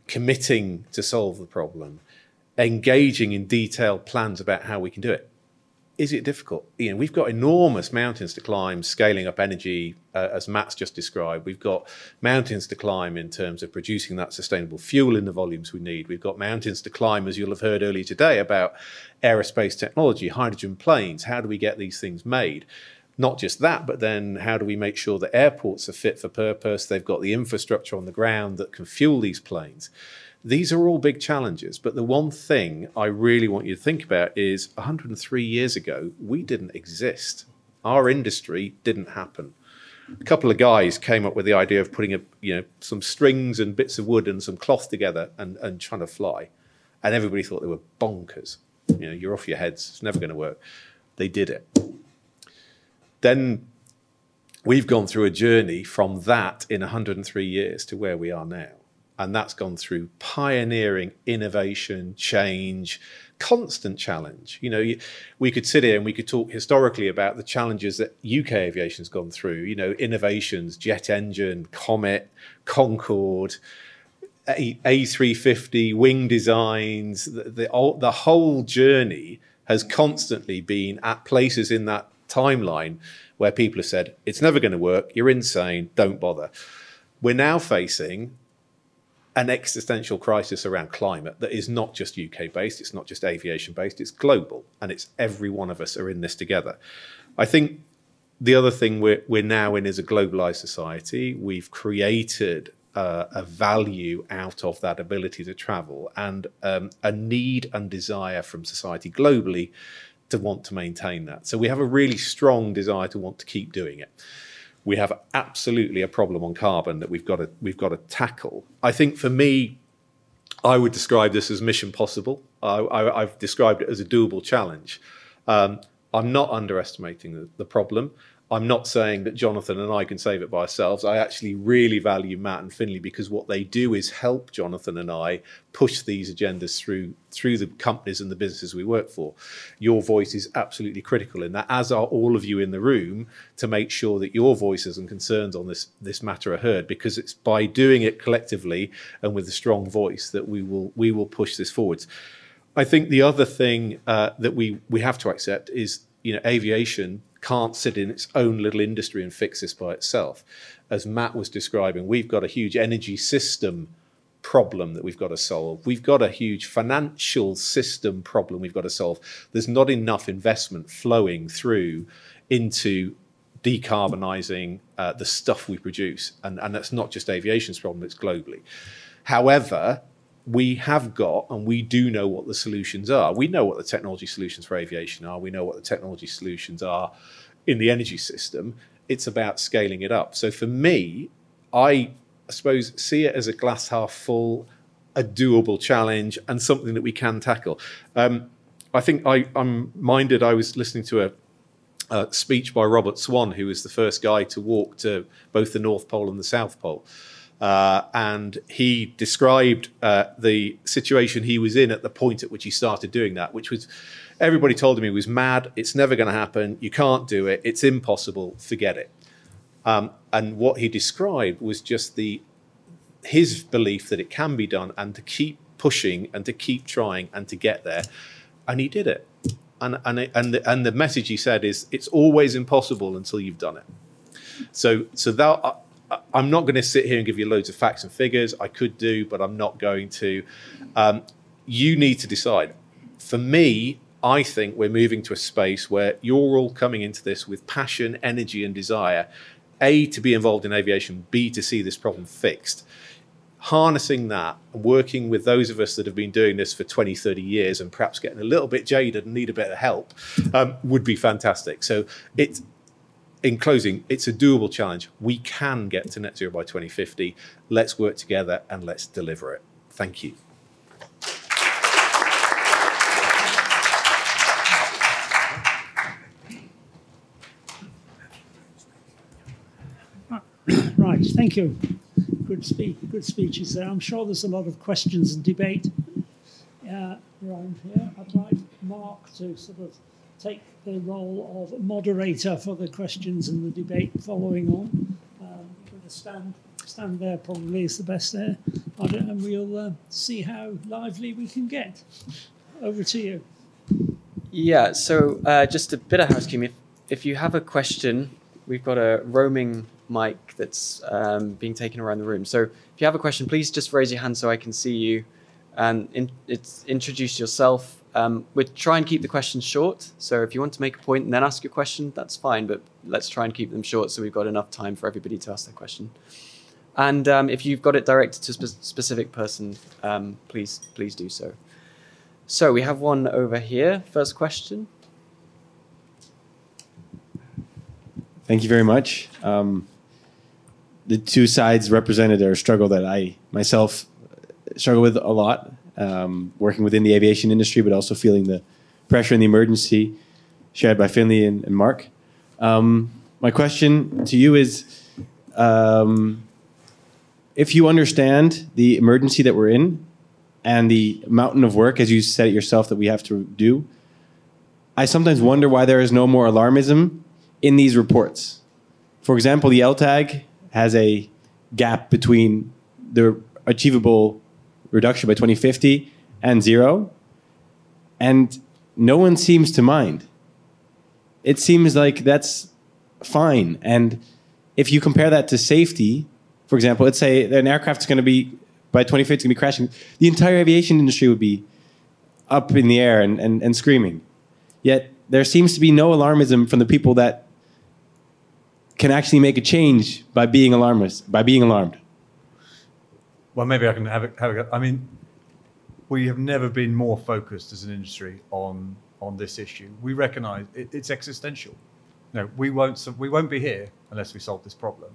committing to solve the problem, engaging in detailed plans about how we can do it. Is it difficult? You know, we've got enormous mountains to climb, scaling up energy, uh, as Matt's just described. We've got mountains to climb in terms of producing that sustainable fuel in the volumes we need. We've got mountains to climb, as you'll have heard earlier today, about aerospace technology, hydrogen planes. How do we get these things made? Not just that, but then how do we make sure that airports are fit for purpose? They've got the infrastructure on the ground that can fuel these planes. These are all big challenges, but the one thing I really want you to think about is one hundred three years ago, we didn't exist. Our industry didn't happen. A couple of guys came up with the idea of putting a, you know, some strings and bits of wood and some cloth together and, and trying to fly. And everybody thought they were bonkers. You know, you're off your heads, it's never going to work. They did it. Then we've gone through a journey from that in one hundred three years to where we are now. And that's gone through pioneering innovation, change, constant challenge. You know, we could sit here and we could talk historically about the challenges that U K aviation's gone through. You know, innovations, jet engine, Comet, Concorde, A three fifty, wing designs. The, the, the whole journey has constantly been at places in that timeline where people have said, it's never going to work, you're insane, don't bother. We're now facing an existential crisis around climate that is not just U K-based, it's not just aviation-based, it's global, and it's every one of us are in this together. I think the other thing we're, we're now in is a globalized society. We've created uh, a value out of that ability to travel and um, a need and desire from society globally to want to maintain that. So we have a really strong desire to want to keep doing it. We have absolutely a problem on carbon that we've got to we've got to tackle. I think for me, I would describe this as mission possible. I, I, I've described it as a doable challenge. Um, I'm not underestimating the, the problem. I'm not saying that Jonathan and I can save it by ourselves. I actually really value Matt and Finlay because what they do is help Jonathan and I push these agendas through through the companies and the businesses we work for. Your voice is absolutely critical in that, as are all of you in the room, to make sure that your voices and concerns on this, this matter are heard, because it's by doing it collectively and with a strong voice that we will, we will push this forwards. I think the other thing uh, that we, we have to accept is, you know, aviation can't sit in its own little industry and fix this by itself. As Matt was describing, we've got a huge energy system problem that we've got to solve. We've got a huge financial system problem we've got to solve. There's not enough investment flowing through into decarbonising uh, the stuff we produce. And, and that's not just aviation's problem, it's globally. However, we have got, and we do know what the solutions are. We know what the technology solutions for aviation are. We know what the technology solutions are in the energy system. It's about scaling it up. So for me, I, I suppose, see it as a glass half full, a doable challenge, and something that we can tackle. Um, I think I, I'm minded, I was listening to a, a speech by Robert Swan, who was the first guy to walk to both the North Pole and the South Pole. Uh, and he described uh, the situation he was in at the point at which he started doing that, which was, everybody told him he was mad, it's never going to happen, you can't do it, it's impossible, forget it. Um, and what he described was just the his belief that it can be done, and to keep pushing and to keep trying and to get there. And he did it. And, and, it, and, the, and the message he said is, it's always impossible until you've done it. So, so that... Uh, I'm not going to sit here and give you loads of facts and figures. I could do, but I'm not going to. Um, you need to decide. For me, I think we're moving to a space where you're all coming into this with passion, energy, and desire. A, to be involved in aviation. B, to see this problem fixed. Harnessing that, and working with those of us that have been doing this for twenty, thirty years and perhaps getting a little bit jaded and need a bit of help, um, would be fantastic. So it's... In closing, it's a doable challenge. We can get to net zero by twenty fifty. Let's work together and let's deliver it. Thank you. Right, thank you. Good speech, good speeches there. I'm sure there's a lot of questions and debate uh, around here. I'd like Mark to sort of take the role of moderator for the questions and the debate following on. Um, with a stand, stand there probably is the best there. I don't, and we'll uh, see how lively we can get. Over to you. Yeah, so uh, just a bit of housekeeping. If, if you have a question, we've got a roaming mic that's um, being taken around the room. So if you have a question, please just raise your hand so I can see you. And in, it's, introduce yourself. Um, we'll try and keep the questions short. So if you want to make a point and then ask your question, that's fine. But let's try and keep them short so we've got enough time for everybody to ask their question. And um, if you've got it directed to a spe- specific person, um, please, please do so. So we have one over here. First question. Thank you very much. Um, the two sides represented are a struggle that I myself struggle with a lot. Um, working within the aviation industry, but also feeling the pressure and the emergency shared by Finlay and, and Mark. Um, my question to you is, um, if you understand the emergency that we're in and the mountain of work, as you said it yourself, that we have to do, I sometimes wonder why there is no more alarmism in these reports. For example, the L TAG has a gap between the achievable reduction by twenty fifty and zero, and no one seems to mind. It seems like that's fine. And if you compare that to safety, for example, let's say an aircraft's going to be, by twenty fifty, it's going to be crashing, the entire aviation industry would be up in the air and, and, and screaming. Yet there seems to be no alarmism from the people that can actually make a change by being alarmist, by being alarmed. Well, maybe I can have a, have a go. I mean, we have never been more focused as an industry on on this issue. We recognise it, it's existential. No, we won't we won't be here unless we solve this problem.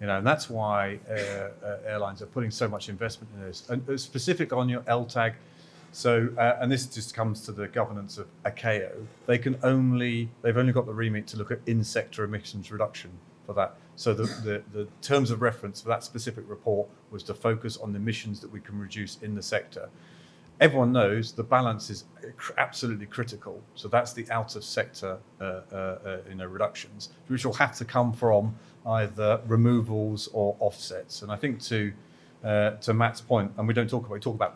You know, and that's why uh, uh, airlines are putting so much investment in this. And uh, specific on your L TAG, so uh, and this just comes to the governance of I C A O. They can only they've only got the remit to look at in-sector emissions reduction for that. So the, the, the terms of reference for that specific report was to focus on the emissions that we can reduce in the sector. Everyone knows the balance is absolutely critical. So that's the out of sector uh, uh, you know, reductions, which will have to come from either removals or offsets. And I think to uh, to Matt's point, and we don't talk about, we talk about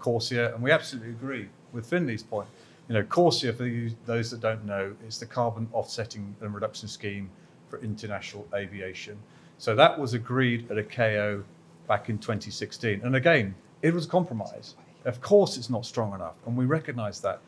CORSIA, and we absolutely agree with Finlay's point. You know, CORSIA, for you, those that don't know, is the Carbon Offsetting and Reduction Scheme for International Aviation. So that was agreed at I C A O back in twenty sixteen. And again, it was a compromise. Of course it's not strong enough, and we recognize that.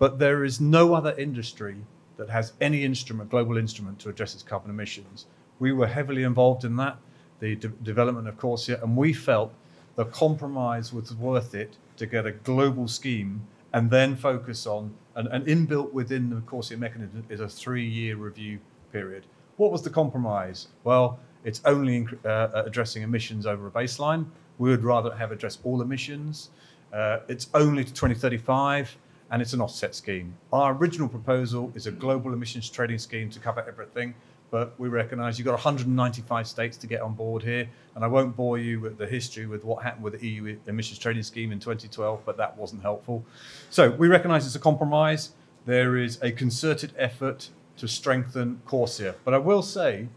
But there is no other industry that has any instrument, global instrument, to address its carbon emissions. We were heavily involved in that, the de- development of CORSIA, and we felt the compromise was worth it to get a global scheme and then focus on, and, and inbuilt within the CORSIA mechanism is a three-year review period. What was the compromise? Well, it's only uh, addressing emissions over a baseline. We would rather have addressed all emissions. Uh, it's only to twenty thirty-five, and it's an offset scheme. Our original proposal is a global emissions trading scheme to cover everything, but we recognise you've got one hundred ninety-five states to get on board here, and I won't bore you with the history with what happened with the E U emissions trading scheme in twenty twelve, but that wasn't helpful. So we recognise it's a compromise. There is a concerted effort to strengthen CORSIA. But I will say,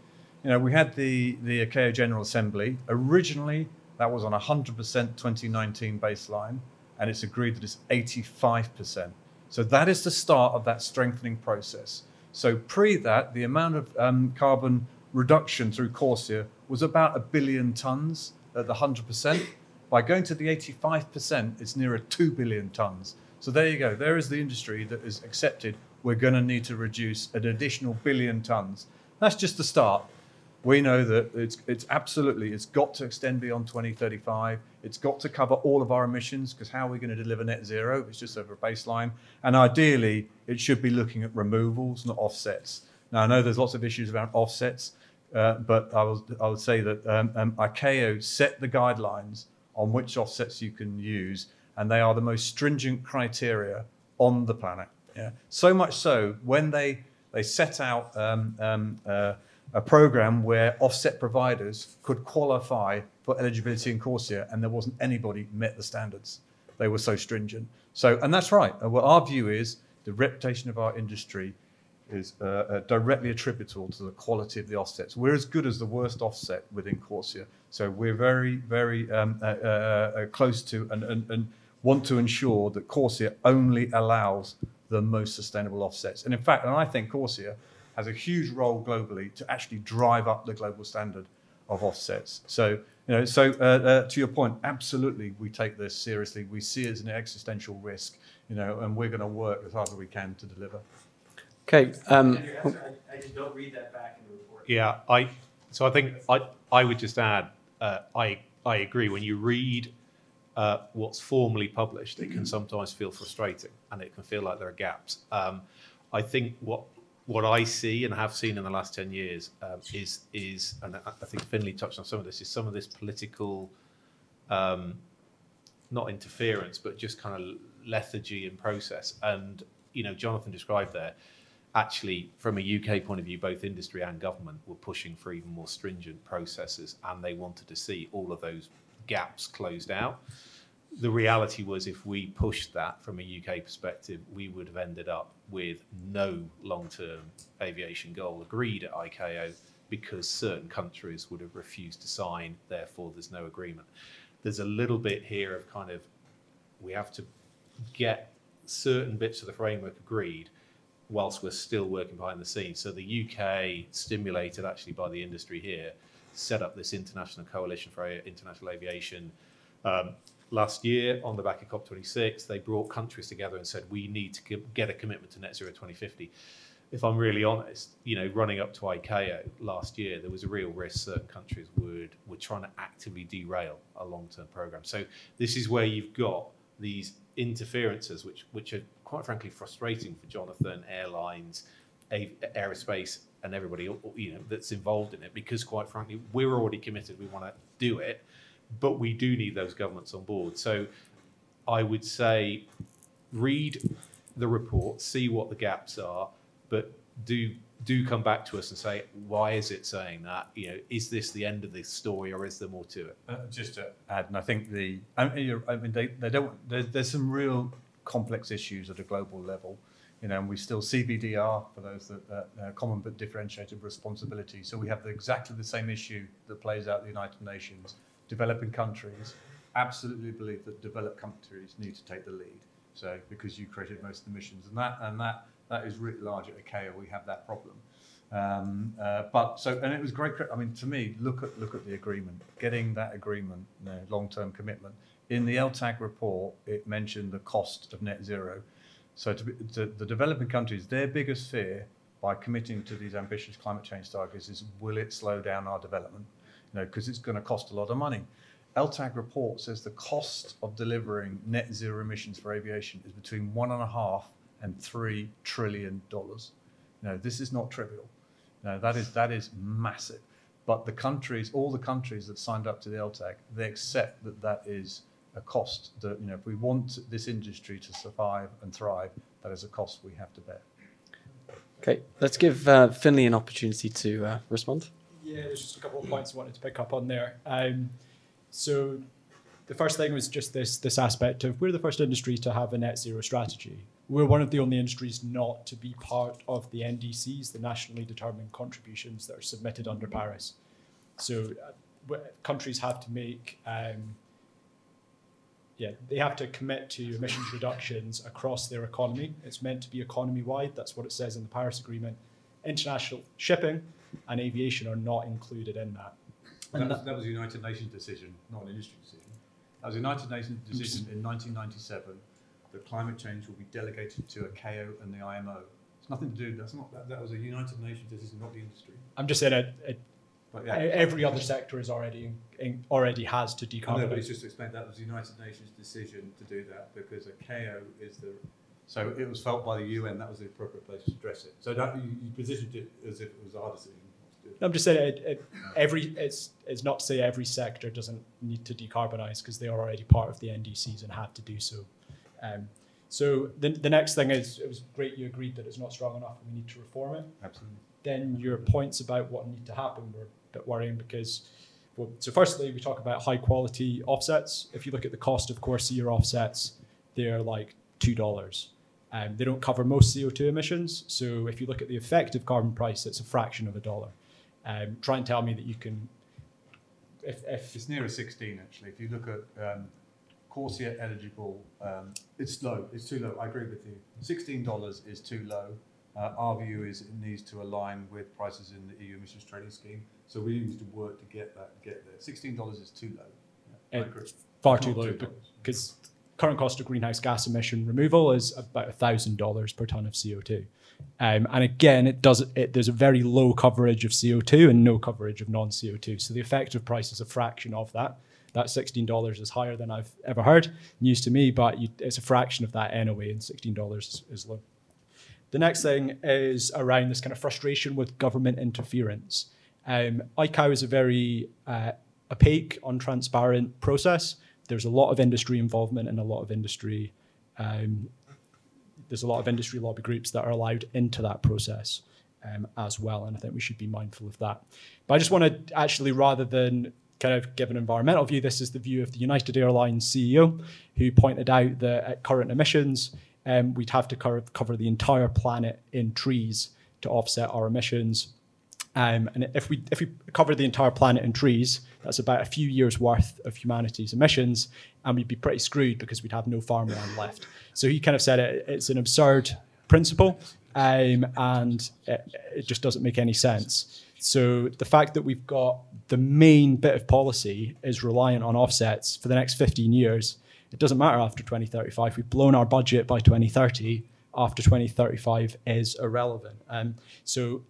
you know, we had the, the I C A O General Assembly. Originally, that was on one hundred percent twenty nineteen baseline, and it's agreed that it's eighty-five percent. So that is the start of that strengthening process. So pre that, the amount of um, carbon reduction through CORSIA was about a billion tonnes at the one hundred percent. By going to the eighty-five percent, it's nearer two billion tonnes. So there you go. There is the industry that is accepted. We're going to need to reduce an additional billion tonnes. That's just the start. We know that it's, it's absolutely, it's got to extend beyond twenty thirty-five. It's got to cover all of our emissions, because how are we going to deliver net zero? It's just over a baseline. And ideally, it should be looking at removals, not offsets. Now, I know there's lots of issues about offsets, uh, but I, was, I would say that um, um, I C A O set the guidelines on which offsets you can use, and they are the most stringent criteria on the planet. Yeah. So much so, when they, they set out um, um, uh, a program where offset providers could qualify for eligibility in CORSIA, and there wasn't anybody met the standards. They were so stringent. So, and that's right. Well, our view is the reputation of our industry is uh, uh, directly attributable to the quality of the offsets. We're as good as the worst offset within CORSIA. So we're very, very um, uh, uh, close to and, and, and want to ensure that CORSIA only allows the most sustainable offsets. And in fact, and I think CORSIA has a huge role globally to actually drive up the global standard of offsets. So, you know, so uh, uh, to your point, absolutely, we take this seriously. We see it as an existential risk, you know, and we're going to work as hard as we can to deliver. Okay. Um, I, I just don't read that back in the report. Yeah, I. So I think I I would just add uh, I I agree. When you read uh, what's formally published, it can sometimes feel frustrating, and it can feel like there are gaps. Um, I think what What I see and have seen in the last ten years um, is, is, and I think Finlay touched on some of this, is some of this political, um, not interference, but just kind of lethargy in process. And, you know, Jonathan described there, actually, from a U K point of view, both industry and government were pushing for even more stringent processes, and they wanted to see all of those gaps closed out. The reality was, if we pushed that from a U K perspective, we would have ended up with no long-term aviation goal agreed at I C A O, because certain countries would have refused to sign, therefore there's no agreement. There's a little bit here of kind of, we have to get certain bits of the framework agreed whilst we're still working behind the scenes. So the U K, stimulated actually by the industry here, set up this international coalition for international aviation. Um, Last year, on the back of COP twenty-six, they brought countries together and said, we need to get a commitment to net zero twenty fifty. If I'm really honest, you know, running up to I C A O last year, there was a real risk certain countries would were trying to actively derail a long-term program. So this is where you've got these interferences, which, which are quite frankly frustrating for Jonathan, airlines, aerospace, and everybody, you know, that's involved in it, because quite frankly, we're already committed, we want to do it. But we do need those governments on board. So I would say, read the report, see what the gaps are, but do do come back to us and say, why is it saying that? You know, is this the end of this story, or is there more to it? Uh, just to add, and I think the I mean, I mean they, they don't. There's, there's some real complex issues at a global level, you know, and we still C B D R for those that uh, uh, common but differentiated responsibility. So we have the, exactly the same issue that plays out in the United Nations. Developing countries absolutely believe that developed countries need to take the lead. So, because you created most of the emissions, and that and that that is writ large at I C A O, we have that problem. Um, uh, but so, and it was great. I mean, to me, look at look at the agreement. Getting that agreement, you know, long-term commitment. In the L TAG report, it mentioned the cost of net zero. So, to, be, to the developing countries, their biggest fear by committing to these ambitious climate change targets is, will it slow down our development? You know, because it's going to cost a lot of money. L TAG report says the cost of delivering net zero emissions for aviation is between one and a half and three trillion dollars. No, this is not trivial. No, that is that is massive. But the countries, all the countries that signed up to the L TAG, they accept that that is a cost that, you know, if we want this industry to survive and thrive, that is a cost we have to bear. Okay, let's give uh, Finlay an opportunity to uh, respond. Yeah, there's just a couple of points I wanted to pick up on there. Um, so the first thing was just this, this aspect of we're the first industry to have a net zero strategy. We're one of the only industries not to be part of the N D Cs, the nationally determined contributions that are submitted under Paris. So uh, countries have to make, um, yeah, they have to commit to emissions reductions across their economy. It's meant to be economy-wide. That's what it says in the Paris Agreement. International shipping and aviation are not included in that. And that was, that was a United Nations decision, not an industry decision. That was a United Nations decision in nineteen ninety-seven. That climate change will be delegated to I C A O and the I M O. It's nothing to do. That's not that. That was a United Nations decision, not the industry. I'm just saying, a, a, but yeah. every other sector is already in, already has to decarbonize. No, but it's just to explain that was the United Nations decision to do that because I C A O is the. So it was felt by the U N that was the appropriate place to address it. So that, you, you positioned it as if it was our decision. I'm just saying, it, it, every it's it's not to say every sector doesn't need to decarbonize because they are already part of the N D Cs and had to do so. Um, so the, the next thing is, it was great you agreed that it's not strong enough and we need to reform it. Absolutely. Then your points about what need to happen were a bit worrying because, well, so firstly, we talk about high quality offsets. If you look at the cost of CORSIA offsets, they're like two dollars. Um, they don't cover most C O two emissions. So if you look at the effective carbon price, it's a fraction of a dollar. Um, try and tell me that you can... If, if it's nearer sixteen, actually. If you look at... Um, CORSIA eligible, um, it's low, it's too low, I agree with you. sixteen dollars is too low. Uh, our view is it needs to align with prices in the E U emissions trading scheme. So we need to work to get that, get there. sixteen dollars is too low. Yeah, I agree. Far too low, because current cost of greenhouse gas emission removal is about one thousand dollars per tonne of C O two. Um, and again, it does. It, there's a very low coverage of C O two and no coverage of non-C O two. So the effective price is a fraction of that. That sixteen dollars is higher than I've ever heard. News to me, but you, it's a fraction of that anyway, and sixteen dollars is, is low. The next thing is around this kind of frustration with government interference. Um, I C A O is a very uh, opaque, untransparent process. There's a lot of industry involvement and a lot of industry, um, there's a lot of industry lobby groups that are allowed into that process um, as well, and I think we should be mindful of that. But I just want to actually, rather than kind of give an environmental view, this is the view of the United Airlines C E O, who pointed out that at current emissions, um, we'd have to co- cover the entire planet in trees to offset our emissions. Um, and if we if we cover the entire planet in trees, that's about a few years' worth of humanity's emissions, and we'd be pretty screwed because we'd have no farmland left. So he kind of said it, it's an absurd principle, um, and it, it just doesn't make any sense. So the fact that we've got the main bit of policy is reliant on offsets for the next fifteen years, it doesn't matter after twenty thirty-five. We've blown our budget by twenty thirty. After twenty thirty-five is irrelevant. Um, so,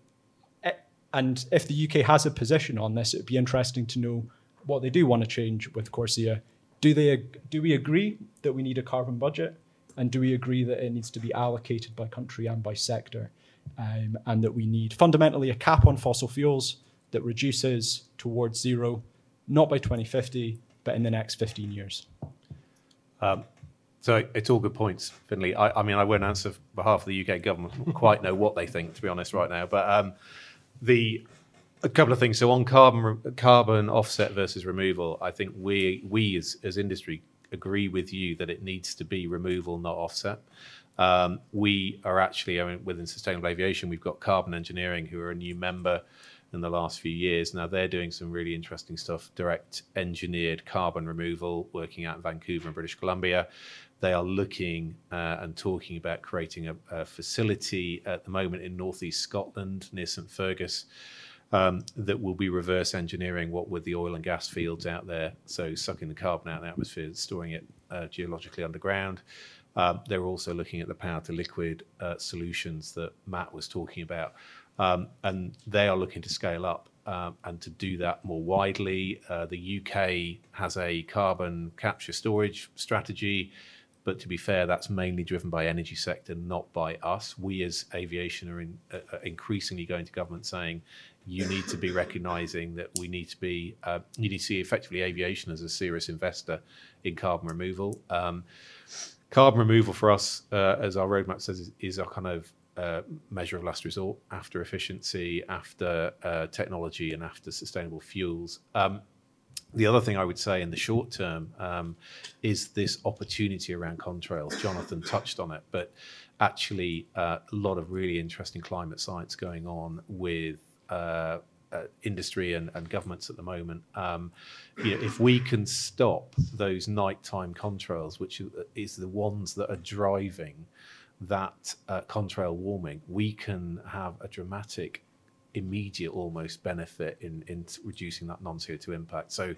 and if the U K has a position on this, it would be interesting to know what they do want to change with CORSIA. Do they? Do we agree that we need a carbon budget? And do we agree that it needs to be allocated by country and by sector? Um, and that we need fundamentally a cap on fossil fuels that reduces towards zero, not by twenty fifty, but in the next fifteen years. Um, so it's all good points, Finlay. I, I mean, I won't answer on behalf of the U K government. Quite know what they think, to be honest, right now. But um, the a couple of things. So on carbon carbon offset versus removal, I think we we as as industry agree with you that it needs to be removal, not offset. Um, we are actually, I mean, within Sustainable Aviation, we've got Carbon Engineering, who are a new member in the last few years. Now, they're doing some really interesting stuff, direct engineered carbon removal, working out in Vancouver and British Columbia. They are looking uh, and talking about creating a, a facility at the moment in northeast Scotland near St Fergus um, that will be reverse engineering what were the oil and gas fields out there, so sucking the carbon out of the atmosphere, storing it uh, geologically underground. Um, they're also looking at the power to liquid uh, solutions that Matt was talking about, um, and they are looking to scale up um, and to do that more widely. Uh, the U K has a carbon capture storage strategy, but to be fair, that's mainly driven by energy sector, not by us. We as aviation are, in, uh, are increasingly going to government saying, you need to be recognising that we need to be, uh, you need to see effectively aviation as a serious investor in carbon removal. Um, carbon removal for us, uh, as our roadmap says, is, is our kind of uh, measure of last resort after efficiency, after uh, technology, and after sustainable fuels. Um, The other thing I would say in the short term um, is this opportunity around contrails. Jonathan touched on it, but actually uh, a lot of really interesting climate science going on with uh, uh, industry and, and governments at the moment. Um, you know, if we can stop those nighttime contrails, which is the ones that are driving that uh, contrail warming, we can have a dramatic immediate almost benefit in, in reducing that non C O two impact. So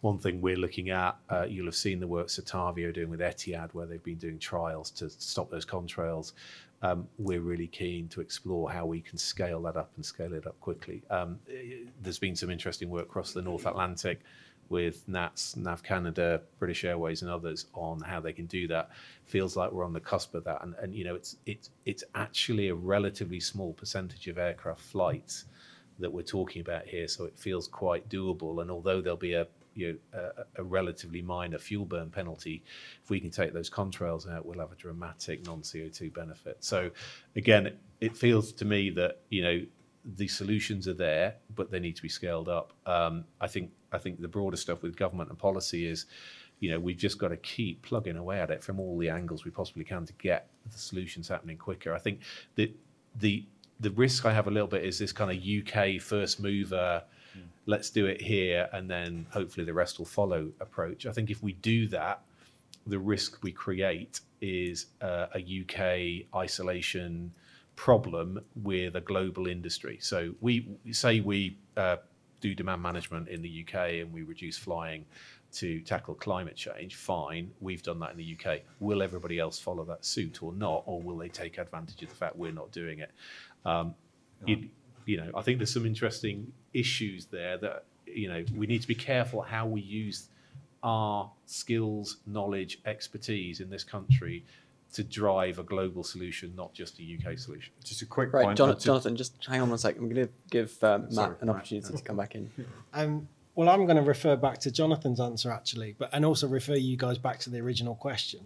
one thing we're looking at, uh, you'll have seen the work Satavio are doing with Etihad, where they've been doing trials to stop those contrails. Um, we're really keen to explore how we can scale that up and scale it up quickly. Um, it, there's been some interesting work across the North Atlantic with N A T S, Nav Canada, British Airways, and others on how they can do that. Feels like we're on the cusp of that, and and you know it's it's it's actually a relatively small percentage of aircraft flights that we're talking about here, so it feels quite doable. And although there'll be a you know, a, a relatively minor fuel burn penalty, if we can take those contrails out, we'll have a dramatic non C O two benefit. So again, it feels to me that you know the solutions are there, but they need to be scaled up. Um, I think. I think the broader stuff with government and policy is, you know, we've just got to keep plugging away at it from all the angles we possibly can to get the solutions happening quicker. I think the the the risk I have a little bit is this kind of U K first mover, mm. let's do it here, and then hopefully the rest will follow approach. I think if we do that, the risk we create is uh, a U K isolation problem with a global industry. So we say we... Uh, do demand management in the U K and we reduce flying to tackle climate change, fine, we've done that in the U K. Will everybody else follow that suit or not? Or will they take advantage of the fact we're not doing it? Um, you, you know, I think there's some interesting issues there that, you know, we need to be careful how we use our skills, knowledge, expertise in this country to drive a global solution, not just a U K solution. Just a quick right, point. John, Jonathan, just hang on one sec. I'm going to give um, Matt Sorry, an Matt. opportunity to come back in. Um, well, I'm going to refer back to Jonathan's answer, actually, but and also refer you guys back to the original question.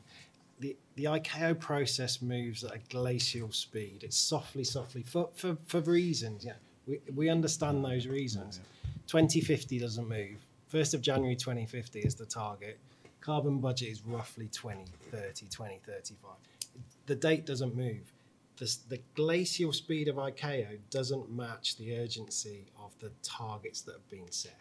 The, the I C A O process moves at a glacial speed. It's softly, softly, for, for, for reasons. Yeah, we, we understand those reasons. twenty fifty doesn't move. first of January twenty fifty is the target. Carbon budget is roughly twenty thirty, twenty thirty-five. The date doesn't move. The, the glacial speed of I C A O doesn't match the urgency of the targets that have been set.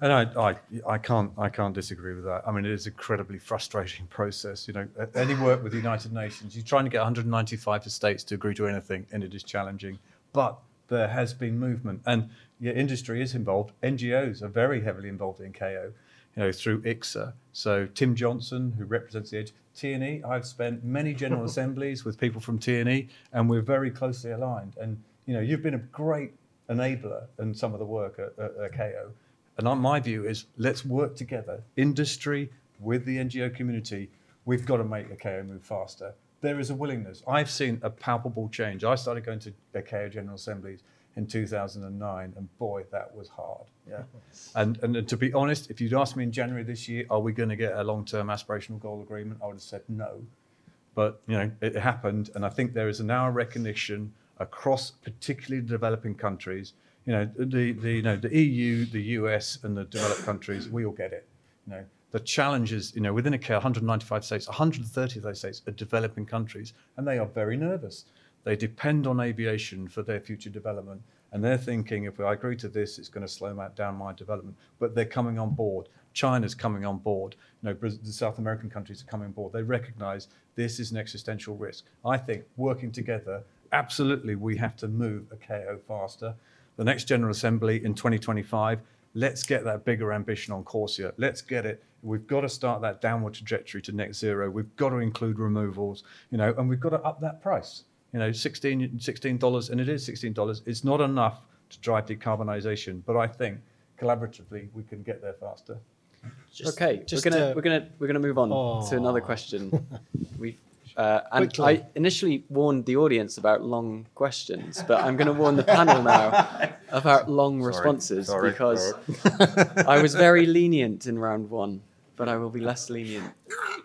And I, I, I can't, I can't disagree with that. I mean, it is an incredibly frustrating process. You know, any work with the United Nations, you're trying to get one hundred ninety-five states to agree to anything, and it is challenging. But there has been movement, and yeah, industry is involved. N G Os are very heavily involved in K O. You know, through I C S A. So Tim Johnson, who represents the edge, T and E, I've spent many general assemblies with people from T and E, and we're very closely aligned. And, you know, you've been a great enabler in some of the work at, at, at K O. And on my view is, let's work together, industry with the N G O community. We've got to make the K O move faster. There is a willingness. I've seen a palpable change. I started going to the K O general assemblies in two thousand nine, and boy, that was hard. Yeah, and and to be honest, if you'd asked me in January this year, are we going to get a long-term aspirational goal agreement, I would have said no. But you know, it happened, and I think there is now a recognition across, particularly developing countries. You know, the the you know the E U, the U S, and the developed countries, we all get it. You know, the challenge is, you know, within a care, one hundred ninety-five states, one hundred thirty of those states are developing countries, and they are very nervous. They depend on aviation for their future development. And they're thinking, if I agree to this, it's going to slow down my development. But they're coming on board. China's coming on board. You know, the South American countries are coming on board. They recognize this is an existential risk. I think working together, absolutely, we have to move a K O faster. The next General Assembly in twenty twenty-five, let's get that bigger ambition on CORSIA. Let's get it. We've got to start that downward trajectory to net zero. We've got to include removals, you know, and we've got to up that price. You know, sixteen dollars, and it is sixteen dollars. It's not enough to drive decarbonisation. But I think collaboratively we can get there faster. Just, okay, just we're gonna to... we're gonna we're gonna move on oh. to another question. We uh, and Quickly. I initially warned the audience about long questions, but I'm going to warn the panel now about long Sorry. responses Sorry. because Sorry. I was very lenient in round one, but I will be less lenient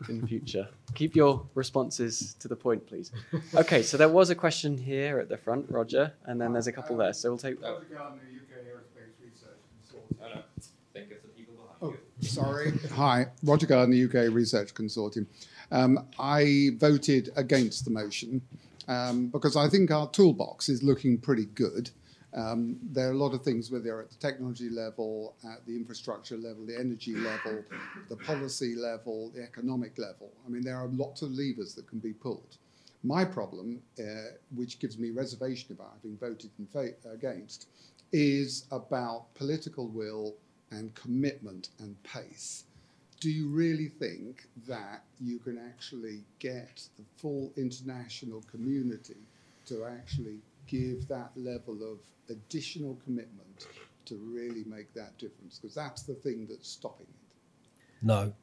in future. Keep your responses to the point, please. Okay, so there was a question here at the front, Roger, and then there's a couple there. So we'll take. That was regarding the U K Aerospace Research Consortium. I don't think it's the people behind you. Sorry. Hi, Roger Gardner, U K Research Consortium. Um, I voted against the motion um, because I think our toolbox is looking pretty good. Um, there are a lot of things, whether they're at the technology level, at the infrastructure level, the energy level, the policy level, the economic level. I mean, there are lots of levers that can be pulled. My problem, uh, which gives me reservation about having voted in fa- against, is about political will and commitment and pace. Do you really think that you can actually get the full international community to actually give that level of additional commitment to really make that difference? Because that's the thing that's stopping it. No.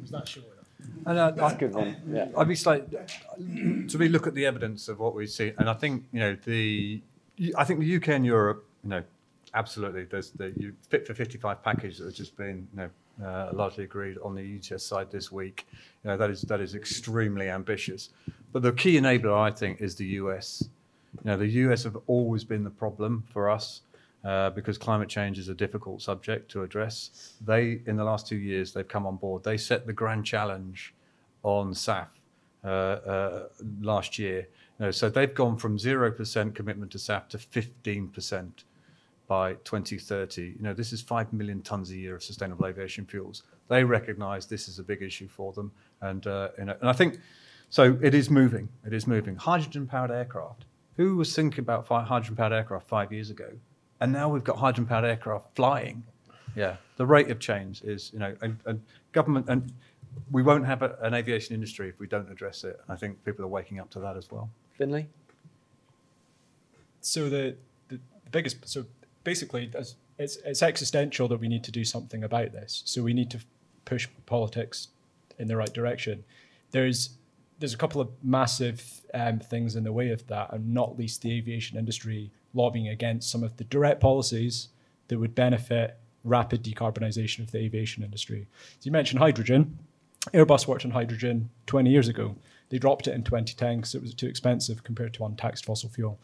Was that sure enough? And I, that's I, good one. Yeah. I'd be like, to me, look at the evidence of what we see, and I think you know the, I think the U K and Europe, you know, absolutely. There's the you, Fit for fifty-five package that has just been, you know. Uh, largely agreed on the E U E T S side this week. You know, that is that is extremely ambitious. But the key enabler, I think, is the U S. You know, the U S have always been the problem for us uh, because climate change is a difficult subject to address. They, in the last two years, they've come on board. They set the grand challenge on S A F uh, uh, last year. You know, so they've gone from zero percent commitment to S A F to fifteen percent. By twenty thirty, you know, this is five million tons a year of sustainable aviation fuels. They recognise this is a big issue for them. And uh, you know, and I think, so it is moving, it is moving. Hydrogen-powered aircraft. Who was thinking about hydrogen-powered aircraft five years ago? And now we've got hydrogen-powered aircraft flying. Yeah, the rate of change is, you know, and, and government, and we won't have a, an aviation industry if we don't address it. I think people are waking up to that as well. Finlay? So the, the, the biggest, so basically, it's, it's existential that we need to do something about this. So we need to push politics in the right direction. There's there's a couple of massive um, things in the way of that, and not least the aviation industry lobbying against some of the direct policies that would benefit rapid decarbonisation of the aviation industry. So you mentioned hydrogen. Airbus worked on hydrogen twenty years ago. They dropped it in twenty ten because it was too expensive compared to untaxed fossil fuel.